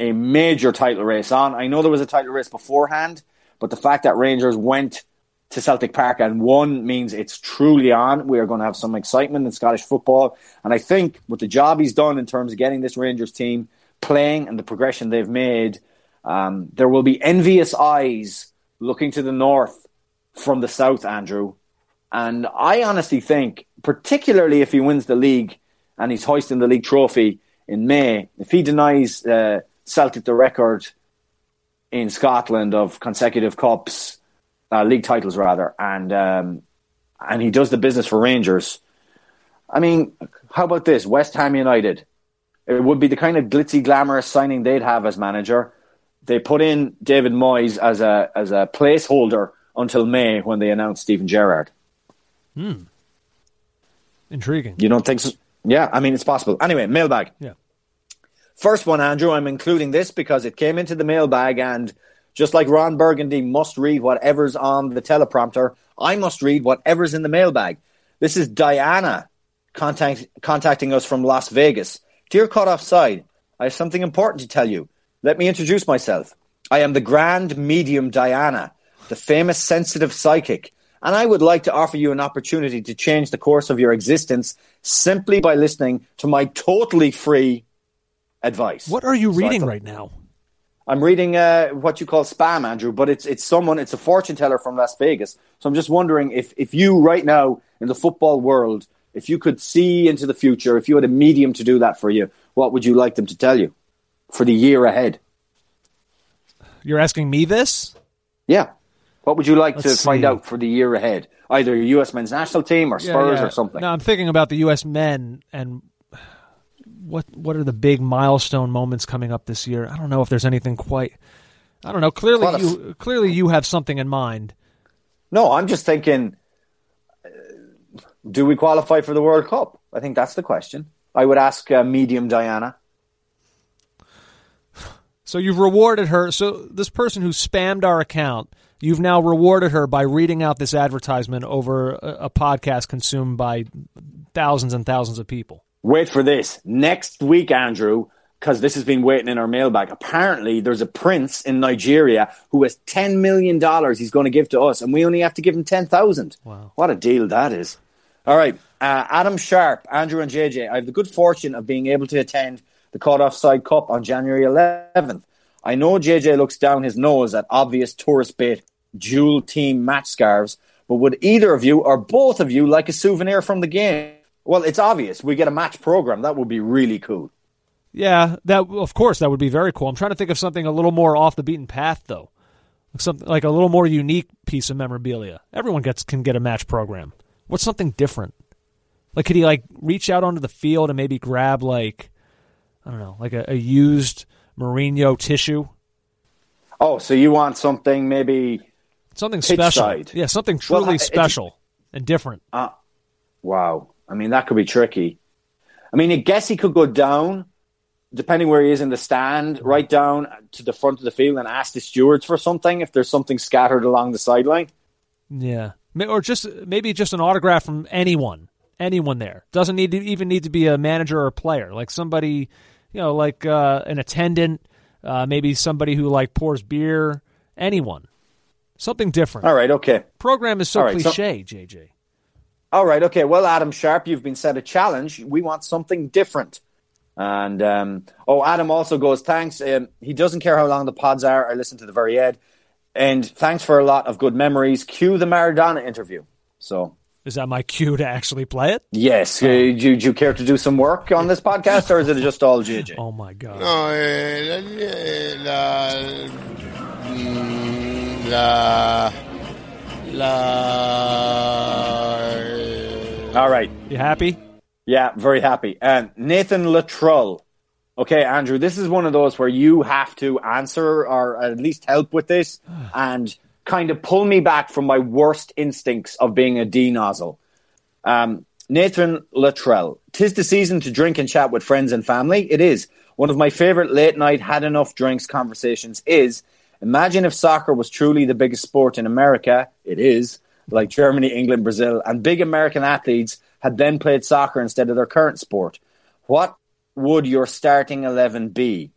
a major title race on. I know there was a title race beforehand, but the fact that Rangers went to Celtic Park and won means it's truly on. We are going to have some excitement in Scottish football. And I think with the job he's done in terms of getting this Rangers team playing and the progression they've made, um, there will be envious eyes looking to the north from the south, Andrew. And I honestly think, particularly if he wins the league and he's hoisting the league trophy in May, if he denies uh, Celtic the record in Scotland of consecutive cups, uh, league titles rather, and um, and he does the business for Rangers, I mean, how about this? West Ham United. It would be the kind of glitzy, glamorous signing they'd have as manager. They put in David Moyes as a as a placeholder until May when they announced Steven Gerrard. Hmm. Intriguing. You don't think so? Yeah, I mean, it's possible. Anyway, mailbag. Yeah. First one, Andrew, I'm including this because it came into the mailbag, and just like Ron Burgundy must read whatever's on the teleprompter, I must read whatever's in the mailbag. This is Diana contact, contacting us from Las Vegas. Dear Caught Offside, I have something important to tell you. Let me introduce myself. I am the grand medium Diana, the famous sensitive psychic, and I would like to offer you an opportunity to change the course of your existence simply by listening to my totally free advice. What are you so reading thought, right now? I'm reading uh, what you call spam, Andrew, but it's it's someone, it's a fortune teller from Las Vegas. So I'm just wondering if, if you right now in the football world, if you could see into the future, if you had a medium to do that for you, what would you like them to tell you for the year ahead? You're asking me this? Yeah. What would you like Let's to see. find out for the year ahead? Either U S men's national team or Spurs yeah, yeah. or something. No, I'm thinking about the U S men and what what are the big milestone moments coming up this year? I don't know if there's anything quite. I don't know. Clearly, Quite you, f- clearly you have something in mind. No, I'm just thinking, uh, do we qualify for the World Cup? I think that's the question. I would ask uh, medium Diana. So you've rewarded her. So this person who spammed our account, you've now rewarded her by reading out this advertisement over a, a podcast consumed by thousands and thousands of people. Wait for this. Next week, Andrew, because this has been waiting in our mailbag, apparently there's a prince in Nigeria who has ten million dollars he's going to give to us, and we only have to give him ten thousand dollars. Wow. What a deal that is. All right. Uh, Adam Sharp, Andrew and J J, I have the good fortune of being able to attend the Caught Offside Cup on January eleventh. I know J J looks down his nose at obvious tourist bait dual team match scarves, but would either of you or both of you like a souvenir from the game? Well, it's obvious. We get a match program. That would be really cool. Yeah, that of course that would be very cool. I'm trying to think of something a little more off the beaten path, though. Something like a little more unique piece of memorabilia. Everyone gets can get a match program. What's something different? Like, could he like reach out onto the field and maybe grab like I don't know, like a, a used Mourinho tissue? Oh, so you want something maybe? Something special. Side. Yeah, something truly well, special and different. Uh, wow. I mean, that could be tricky. I mean, I guess he could go down, depending where he is in the stand, right down to the front of the field and ask the stewards for something if there's something scattered along the sideline. Yeah. Or just maybe just an autograph from anyone, anyone there. Doesn't need to even need to be a manager or a player. Like somebody, you know, like uh, an attendant, uh, maybe somebody who like pours beer, anyone. Something different. All right, okay. Program is so right, cliche, so, J J. All right, okay. Well, Adam Sharp, you've been set a challenge. We want something different. And, um, oh, Adam also goes, thanks. Um, he doesn't care how long the pods are. I listen to the very end. And thanks for a lot of good memories. Cue the Maradona interview. So, is that my cue to actually play it? Yes. Uh, do, do you care to do some work on this podcast, or is it just all J J? Oh, my God. No, La, la. All right. You happy? Yeah, very happy. Um, Nathan Latrell. Okay, Andrew, this is one of those where you have to answer or at least help with this and kind of pull me back from my worst instincts of being a D nozzle. Um, Nathan Latrell. Tis the season to drink and chat with friends and family. It is. One of my favorite late night had enough drinks conversations is... Imagine if soccer was truly the biggest sport in America. It is, like Germany, England, Brazil, and big American athletes had then played soccer instead of their current sport. What would your starting eleven be?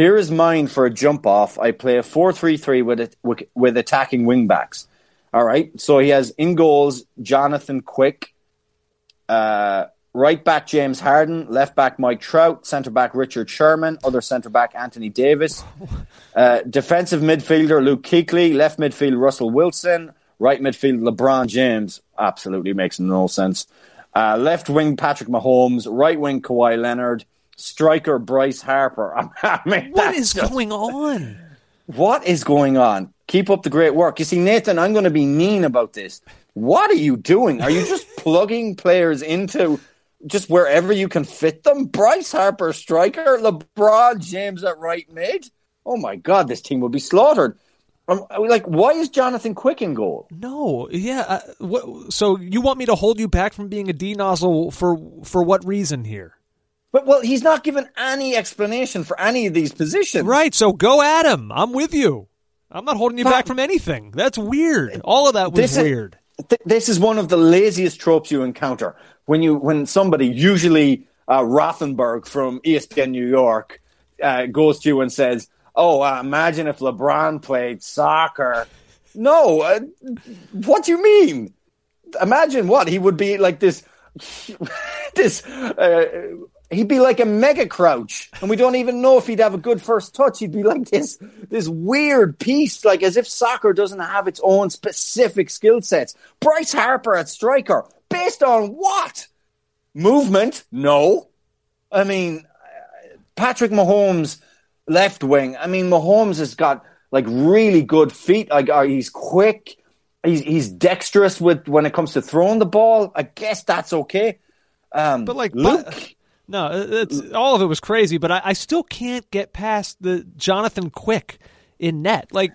Here is mine for a jump off. I play a four three three with it, with, with attacking wing backs. All right. So he has in goals Jonathan Quick, uh, right back James Harden, left back Mike Trout, centre back Richard Sherman, other centre back Anthony Davis, uh, defensive midfielder Luke Kuechly, left midfield Russell Wilson, right midfield LeBron James. Absolutely makes no sense. Uh, left wing Patrick Mahomes, right wing Kawhi Leonard. Striker Bryce Harper. I mean, what is just, going on? What is going on? Keep up the great work. You see, Nathan, I'm going to be mean about this. What are you doing? Are you just plugging players into just wherever you can fit them? Bryce Harper, striker. LeBron James at right mid. Oh my God, this team will be slaughtered. I'm, like, why is Jonathan Quick in goal? No, yeah. Uh, what, so you want me to hold you back from being a D nozzle for for what reason here? But, well, he's not given any explanation for any of these positions. Right, so go at him. I'm with you. I'm not holding you but, back from anything. That's weird. All of that was this weird. Is, th- this is one of the laziest tropes you encounter. When you when somebody, usually uh, Rothenberg from E S P N New York, uh, goes to you and says, oh, uh, imagine if LeBron played soccer. No, uh, what do you mean? Imagine what? He would be like this... this... Uh, He'd be like a mega crouch, and we don't even know if he'd have a good first touch. He'd be like this this weird piece, like as if soccer doesn't have its own specific skill sets. Bryce Harper at striker, based on what? Movement? No. I mean, Patrick Mahomes, left wing. I mean, Mahomes has got like really good feet. Like, he's quick. He's, he's dexterous with when it comes to throwing the ball. I guess that's okay. Um, but like Luke... But- No, it's, all of it was crazy, but I, I still can't get past the Jonathan Quick in net. Like,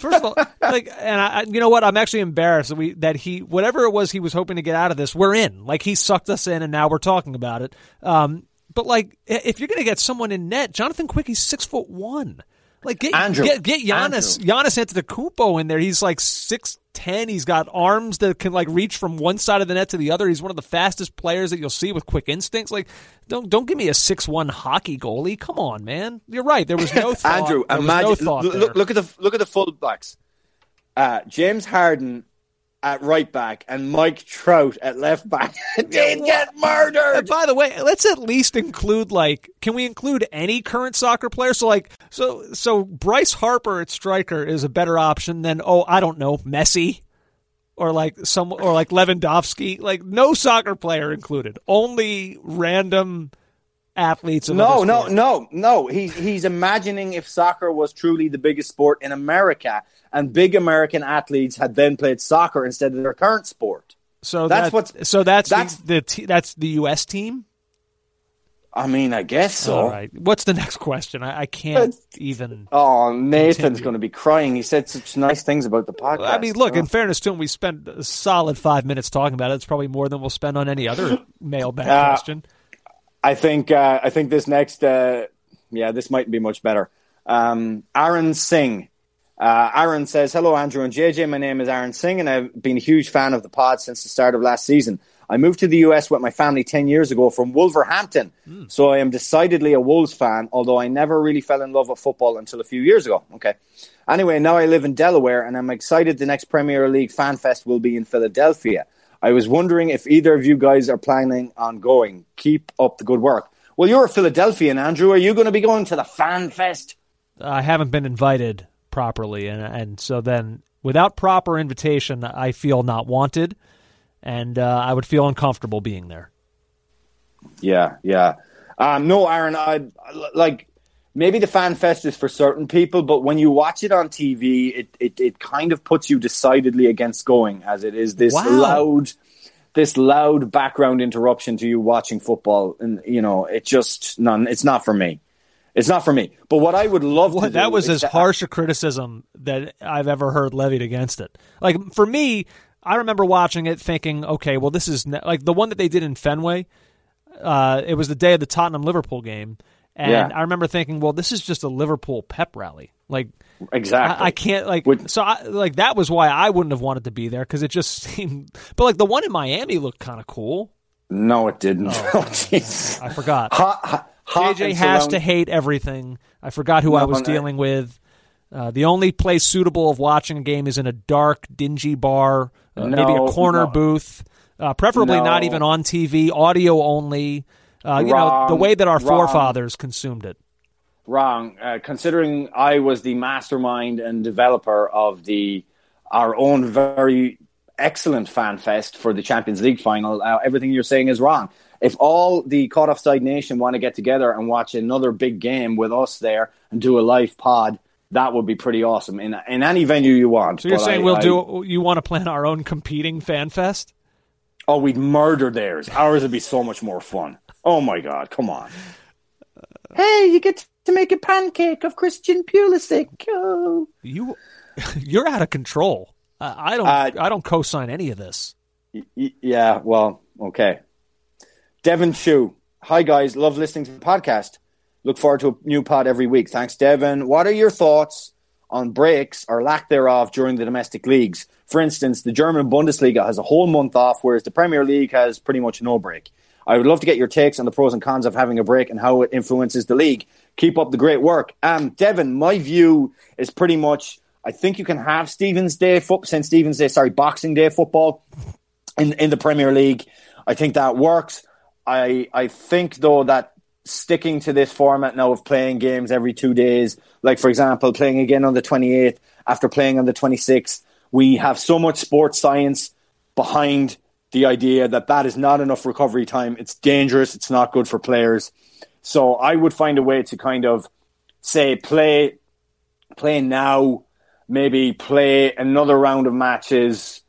first of all, like, and I, you know what? I'm actually embarrassed that we that he whatever it was he was hoping to get out of this, we're in. Like, he sucked us in, and now we're talking about it. Um, but like, if you're gonna get someone in net, Jonathan Quick, he's six foot one. Like, get Andrew, get get Giannis Andrew. Giannis Antetokounmpo in there. He's like six ten. He's got arms that can like reach from one side of the net to the other. He's one of the fastest players that you'll see with quick instincts. Like, don't don't give me a six one hockey goalie. Come on, man. You're right. There was no thought. Andrew, there imagine was no thought look, there. look at the look at the fullbacks. Uh, James Harden at right back and Mike Trout at left back. Did get murdered. And by the way, let's at least include like, can we include any current soccer player? So like, so so Bryce Harper at striker is a better option than oh I don't know Messi, or like some or like Lewandowski. Like, no soccer player included. Only random athletes. Of no, no, no, no. He's he's imagining if soccer was truly the biggest sport in America. And big American athletes had then played soccer instead of their current sport. So that's that, what's so that's that's the, the t- that's the U S team. I mean, I guess so. All right. What's the next question? I, I can't it's, even. Oh, Nathan's going to be crying. He said such nice things about the podcast. I mean, look. Oh. In fairness to him, we spent a solid five minutes talking about it. It's probably more than we'll spend on any other mailbag uh, question. I think. Uh, I think this next. Uh, yeah, this might be much better. Um, Aaron Singh. Uh, Aaron says, hello, Andrew and J J. My name is Aaron Singh, and I've been a huge fan of the pod since the start of last season. I moved to the U S with my family ten years ago from Wolverhampton, mm. so I am decidedly a Wolves fan, although I never really fell in love with football until a few years ago. Okay. Anyway, now I live in Delaware, and I'm excited the next Premier League Fan Fest will be in Philadelphia. I was wondering if either of you guys are planning on going. Keep up the good work. Well, you're a Philadelphian, Andrew. Are you going to be going to the Fan Fest? I haven't been invited properly, and and so then without proper invitation I feel not wanted, and uh, I would feel uncomfortable being there. Yeah, yeah. Um, no, Aaron, I like maybe the Fan Fest is for certain people, but when you watch it on T V, it it, it kind of puts you decidedly against going, as it is this wow. loud, this loud background interruption to you watching football, and you know it just none. It's not for me. It's not for me. But what I would love to do... That was as harsh a criticism that I've ever heard levied against it. Like, for me, I remember watching it thinking, okay, well, this is... Ne-. Like, the one that they did in Fenway, uh, it was the day of the Tottenham-Liverpool game. And yeah. I remember thinking, well, this is just a Liverpool pep rally. Like, exactly. I, I can't... like Would- So, I, like, that was why I wouldn't have wanted to be there, because it just seemed... But, like, the one in Miami looked kind of cool. No, it didn't. Oh, I forgot. Ha, ha, J J has surround- to hate everything. I forgot who no, I was no. dealing with. Uh, the only place suitable of watching a game is in a dark, dingy bar, uh, no, maybe a corner no. booth, uh, preferably no. not even on T V, audio only. Uh, you wrong, know, the way that our wrong. forefathers consumed it. Wrong. Uh, considering I was the mastermind and developer of the our own very excellent fan fest for the Champions League final, uh, everything you're saying is wrong. If all the Caught Offside Nation want to get together and watch another big game with us there and do a live pod, that would be pretty awesome in in any venue you want. So you're but saying I, we'll I, do? You want to plan our own competing fan fest? Oh, we'd murder theirs. Ours would be so much more fun. Oh my God! Come on. Hey, you get to make a pancake of Christian Pulisic. Oh. You, you're out of control. Uh, I don't. Uh, I don't co-sign any of this. Y- y- yeah. Well. Okay. Devin Shu. Hi guys, love listening to the podcast. Look forward to a new pod every week. Thanks, Devin. What are your thoughts on breaks or lack thereof during the domestic leagues? For instance, the German Bundesliga has a whole month off, whereas the Premier League has pretty much no break. I would love to get your takes on the pros and cons of having a break and how it influences the league. Keep up the great work. Um, Devin, my view is pretty much, I think you can have Stephen's Day, fo- since Stephen's Day, sorry, Boxing Day football in, in the Premier League. I think that works. I I think, though, that sticking to this format now of playing games every two days, like, for example, playing again on the twenty-eighth after playing on the twenty-sixth. We have so much sports science behind the idea that that is not enough recovery time. It's dangerous. It's not good for players. So I would find a way to kind of say play, play now, maybe play another round of matches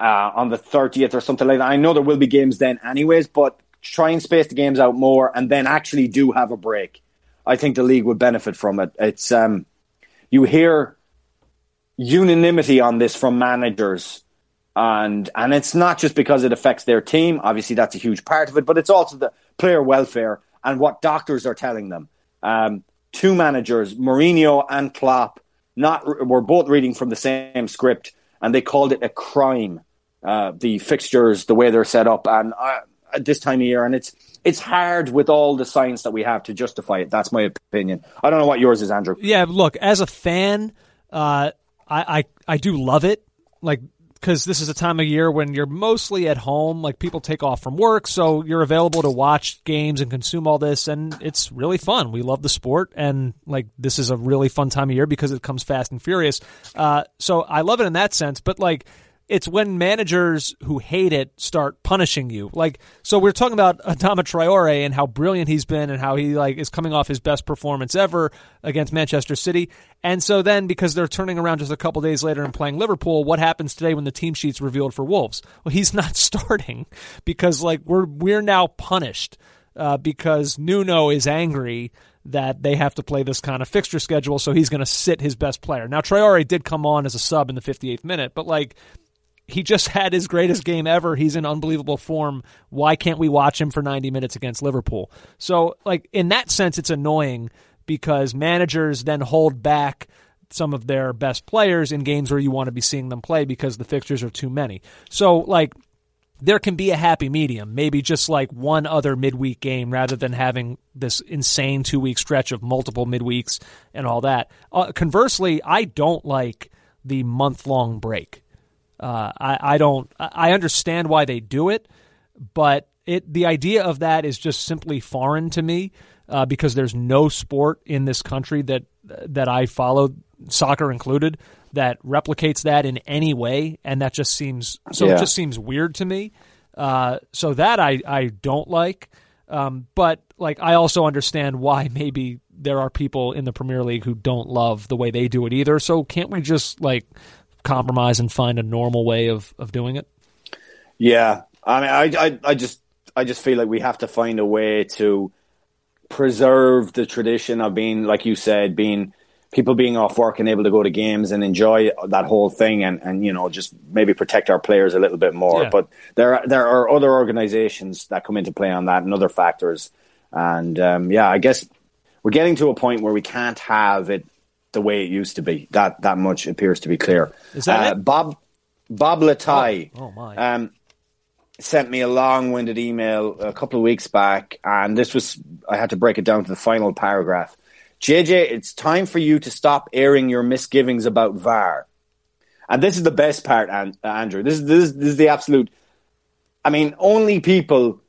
uh, on the thirtieth or something like that. I know there will be games then anyways, but try and space the games out more and then actually do have a break. I think the league would benefit from it. It's um, you hear unanimity on this from managers, and and it's not just because it affects their team. Obviously, that's a huge part of it, but it's also the player welfare and what doctors are telling them. Um, two managers, Mourinho and Klopp, not were both reading from the same script, and they called it a crime, uh, the fixtures, the way they're set up, and I, at this time of year, and it's it's hard with all the science that we have to justify it. That's my opinion. I don't know what yours is, Andrew. Yeah, look, as a fan, uh, I, I I do love it, like, because this is a time of year when you're mostly at home. Like, people take off from work, so you're available to watch games and consume all this, and it's really fun. We love the sport, and like this is a really fun time of year because it comes fast and furious. Uh, so I love it in that sense, but like, it's when managers who hate it start punishing you. Like, so we're talking about Adama Traore and how brilliant he's been and how he like is coming off his best performance ever against Manchester City. And so then, because they're turning around just a couple days later and playing Liverpool, what happens today when the team sheet's revealed for Wolves? Well, he's not starting because like we're we're now punished uh, because Nuno is angry that they have to play this kind of fixture schedule, so he's going to sit his best player. Now, Traore did come on as a sub in the fifty-eighth minute, but like, he just had his greatest game ever. He's in unbelievable form. Why can't we watch him for ninety minutes against Liverpool? So, like, in that sense, it's annoying because managers then hold back some of their best players in games where you want to be seeing them play because the fixtures are too many. So, like, there can be a happy medium, maybe just like one other midweek game rather than having this insane two-week stretch of multiple midweeks and all that. Uh, conversely, I don't like the month-long break. Uh, I, I don't. I understand why they do it, but it the idea of that is just simply foreign to me uh, because there's no sport in this country that that I follow, soccer included, that replicates that in any way, and that just seems so. Yeah. It just seems weird to me. Uh, so that I I don't like. Um, but like I also understand why maybe there are people in the Premier League who don't love the way they do it either. So can't we just like compromise and find a normal way of, of doing it? Yeah. I mean, I, I, I just, I just feel like we have to find a way to preserve the tradition of being, like you said, being people being off work and able to go to games and enjoy that whole thing. And, and, you know, just maybe protect our players a little bit more, yeah. But there are, there are other organizations that come into play on that and other factors. And um, yeah, I guess we're getting to a point where we can't have it the way it used to be. That that much appears to be clear. Is that uh, it? Bob Bob Latai. Oh, oh my. Um, sent me a long-winded email a couple of weeks back, and this was, I had to break it down to the final paragraph. J J, it's time for you to stop airing your misgivings about V A R. And this is the best part, Andrew. This is, this is, this is the absolute... I mean, only people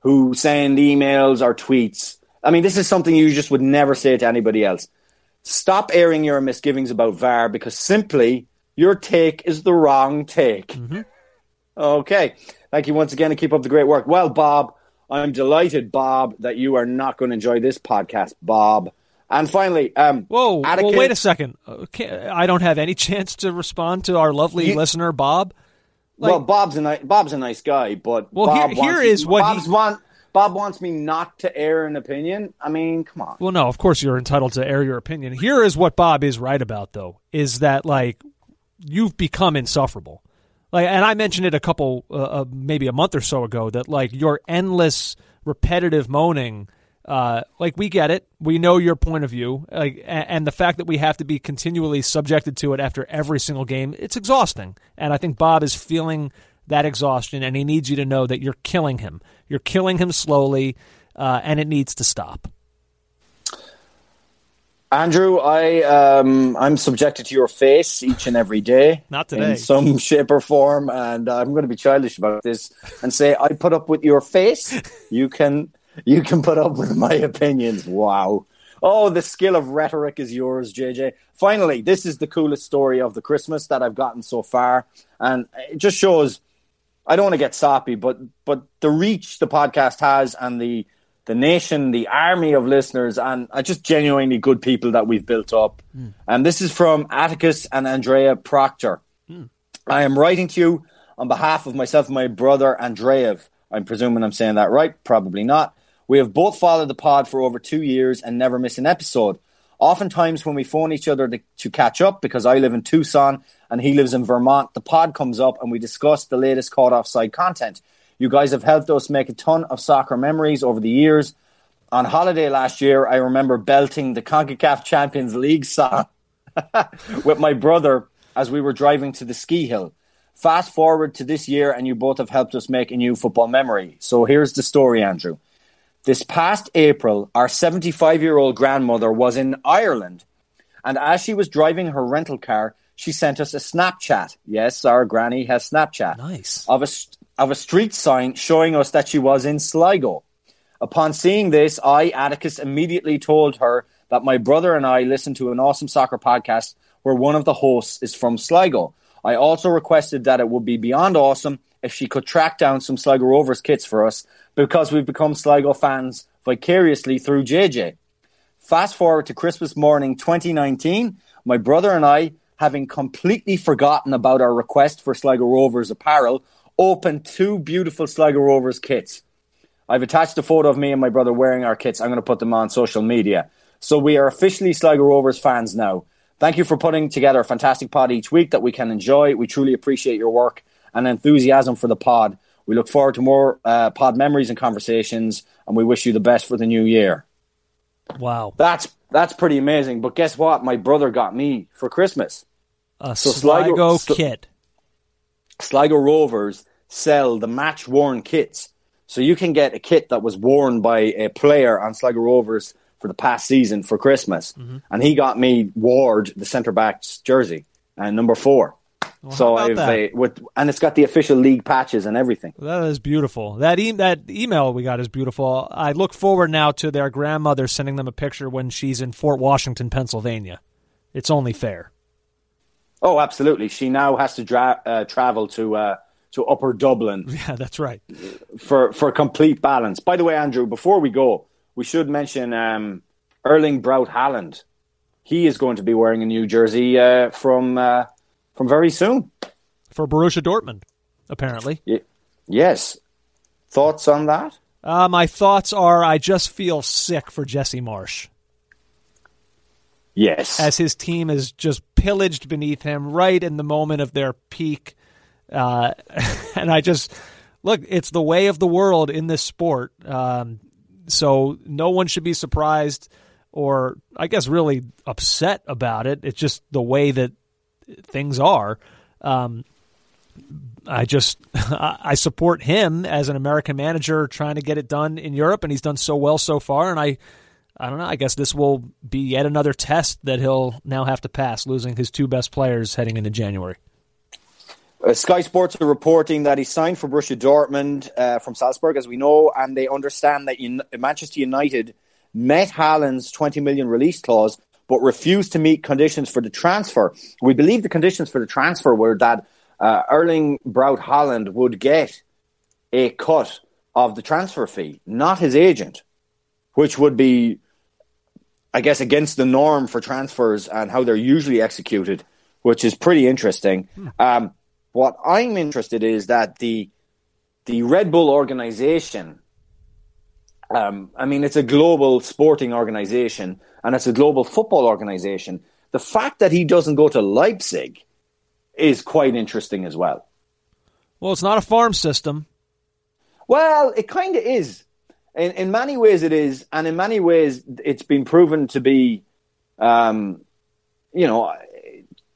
who send emails or tweets... I mean, this is something you just would never say to anybody else. Stop airing your misgivings about V A R because simply your take is the wrong take. Mm-hmm. Okay. Thank you once again and keep up the great work. Well, Bob, I'm delighted, Bob, that you are not going to enjoy this podcast, Bob. And finally, um, whoa! Attica- well, wait a second. Okay, I don't have any chance to respond to our lovely you, listener, Bob. Like, well, Bob's a ni- Bob's a nice guy, but well, Bob here, wants here is me, what Bob's he, want. Bob wants me not to air an opinion. I mean, come on. Well, no, of course you're entitled to air your opinion. Here is what Bob is right about, though, is that like you've become insufferable. Like, and I mentioned it a couple, uh, maybe a month or so ago, that like your endless, repetitive moaning. Uh, like we get it, we know your point of view, like, and the fact that we have to be continually subjected to it after every single game, it's exhausting. And I think Bob is feeling that exhaustion, and he needs you to know that you're killing him. You're killing him slowly, uh, and it needs to stop. Andrew, I um, I'm subjected to your face each and every day, not today, in some shape or form, and I'm going to be childish about this and say I put up with your face. You can. You can put up with my opinions. Wow. Oh, the skill of rhetoric is yours, J J. Finally, this is the coolest story of the Christmas that I've gotten so far. And it just shows, I don't want to get soppy, but but the reach the podcast has and the the nation, the army of listeners, and just genuinely good people that we've built up. Mm. And this is from Atticus and Andrea Proctor. Mm. I am writing to you on behalf of myself and my brother, Andreev. I'm presuming I'm saying that right. Probably not. We have both followed the pod for over two years and never miss an episode. Oftentimes when we phone each other to, to catch up, because I live in Tucson and he lives in Vermont, the pod comes up and we discuss the latest Caught Offside content. You guys have helped us make a ton of soccer memories over the years. On holiday last year, I remember belting the CONCACAF Champions League song with my brother as we were driving to the ski hill. Fast forward to this year and you both have helped us make a new football memory. So here's the story, Andrew. This past April, our seventy-five-year-old grandmother was in Ireland, and as she was driving her rental car, she sent us a Snapchat. Yes, our granny has Snapchat. Nice. Of a, of a street sign showing us that she was in Sligo. Upon seeing this, I, Atticus, immediately told her that my brother and I listened to an awesome soccer podcast where one of the hosts is from Sligo. I also requested that it would be beyond awesome if she could track down some Sligo Rovers kits for us, because we've become Sligo fans vicariously through J J. Fast forward to Christmas morning twenty nineteen, my brother and I, having completely forgotten about our request for Sligo Rovers apparel, opened two beautiful Sligo Rovers kits. I've attached a photo of me and my brother wearing our kits. I'm going to put them on social media. So we are officially Sligo Rovers fans now. Thank you for putting together a fantastic pod each week that we can enjoy. We truly appreciate your work and enthusiasm for the pod. We look forward to more uh, pod memories and conversations, and we wish you the best for the new year. Wow. That's that's pretty amazing. But guess what? My brother got me for Christmas. A so Sligo, Sligo kit. Sligo Rovers sell the match-worn kits. So you can get a kit that was worn by a player on Sligo Rovers for the past season for Christmas. Mm-hmm. And he got me Ward, the centre-back's jersey, and number four. Well, so I've a, with, and it's got the official league patches and everything. That is beautiful. That e- that email we got is beautiful. I look forward now to their grandmother sending them a picture when she's in Fort Washington, Pennsylvania. It's only fair. Oh, absolutely. She now has to dra- uh, travel to uh, to Upper Dublin. Yeah, that's right. For for complete balance. By the way, Andrew, before we go, we should mention um, Erling Braut Haaland. He is going to be wearing a new jersey uh, from. Uh, From very soon. For Borussia Dortmund, apparently. Y- yes. Thoughts on that? Uh, my thoughts are I just feel sick for Jesse Marsch. Yes. As his team is just pillaged beneath him right in the moment of their peak. Uh, and I just, look, it's the way of the world in this sport. Um, so no one should be surprised or, I guess, really upset about it. It's just the way that things are. Um, I just I support him as an American manager trying to get it done in Europe, and he's done so well so far. And I, I don't know. I guess this will be yet another test that he'll now have to pass, losing his two best players heading into January. Uh, Sky Sports are reporting that he signed for Borussia Dortmund uh, from Salzburg, as we know, and they understand that in, Manchester United met Haaland's twenty million release clause, but refused to meet conditions for the transfer. We believe the conditions for the transfer were that uh, Erling Braut Haaland would get a cut of the transfer fee, not his agent, which would be, I guess, against the norm for transfers and how they're usually executed, which is pretty interesting. Hmm. Um, What I'm interested in is that the the Red Bull organization, um, I mean, it's a global sporting organization and it's a global football organization. The fact that he doesn't go to Leipzig is quite interesting as well. Well, it's not a farm system. Well, it kind of is. In, in many ways it is. And in many ways it's been proven to be, um, you know,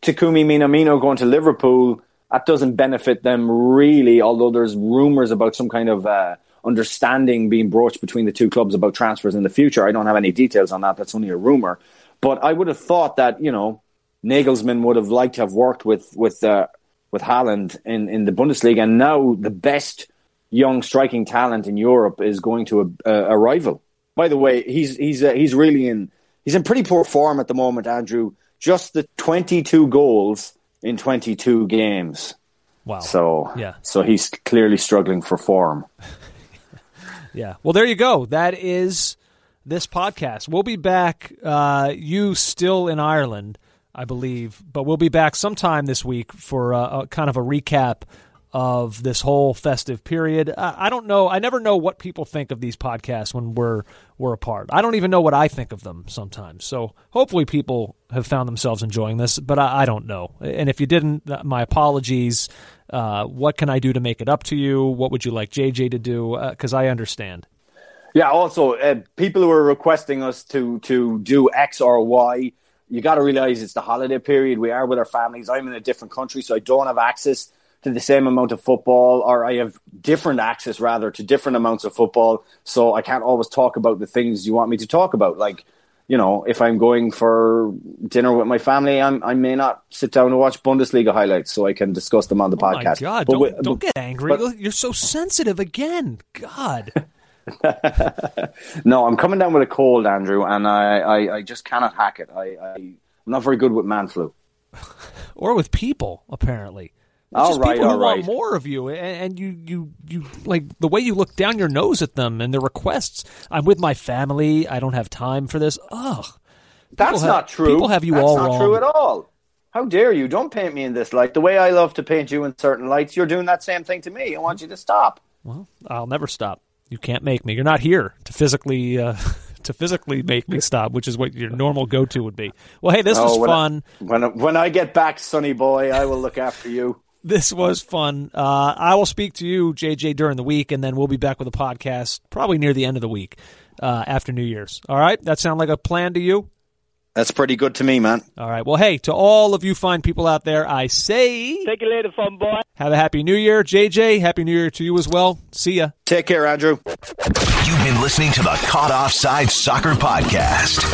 Takumi Minamino going to Liverpool. That doesn't benefit them really, although there's rumours about some kind of uh, understanding being broached between the two clubs about transfers in the future. I don't have any details on that. That's only a rumour. But I would have thought that, you know, Nagelsmann would have liked to have worked with with uh, with Haaland in, in the Bundesliga. And now the best young striking talent in Europe is going to a, a rival. By the way, he's he's uh, he's really in he's in pretty poor form at the moment, Andrew. Just the twenty-two goals in twenty-two games. Wow. So, yeah. So he's clearly struggling for form. Yeah. Well, there you go. That is this podcast. We'll be back. Uh, you still in Ireland, I believe, but we'll be back sometime this week for a, a kind of a recap of this whole festive period. I, I don't know. I never know what people think of these podcasts when we're, we're apart. I don't even know what I think of them sometimes. So hopefully people have found themselves enjoying this, but I, I don't know. And if you didn't, my apologies. Uh, what can I do to make it up to you? What would you like J J to do? Uh, 'cause I understand. Yeah. Also, uh, people who are requesting us to, to do X or Y, you got to realize it's the holiday period. We are with our families. I'm in a different country, so I don't have access to the same amount of football, or I have different access rather to different amounts of football. So I can't always talk about the things you want me to talk about. Like, you know, if I'm going for dinner with my family, I'm, I may not sit down and watch Bundesliga highlights so I can discuss them on the oh podcast. My God, but don't, we, don't but, get angry. But, you're so sensitive again. God. No, I'm coming down with a cold, Andrew, and I, I, I just cannot hack it. I, I, I'm not very good with man flu. Or with people, apparently. It's just all right, people who all right. want more of you, and you, you, you like the way you look down your nose at them and their requests. I'm with my family. I don't have time for this. Ugh, that's have, not true. People have you that's all wrong. That's not true at all. How dare you? Don't paint me in this light. The way I love to paint you in certain lights, you're doing that same thing to me. I want you to stop. Well, I'll never stop. You can't make me. You're not here to physically uh, to physically make me stop, which is what your normal go-to would be. Well, hey, this oh, was when fun. I, when I, when I get back, Sonny boy, I will look after you. This was fun. Uh, I will speak to you, J J, during the week, and then we'll be back with a podcast probably near the end of the week uh, after New Year's. All right? That sound like a plan to you? That's pretty good to me, man. All right. Well, hey, to all of you fine people out there, I say... Take it later, fun boy. Have a happy New Year. J J, happy New Year to you as well. See ya. Take care, Andrew. You've been listening to the Caught Offside Soccer Podcast.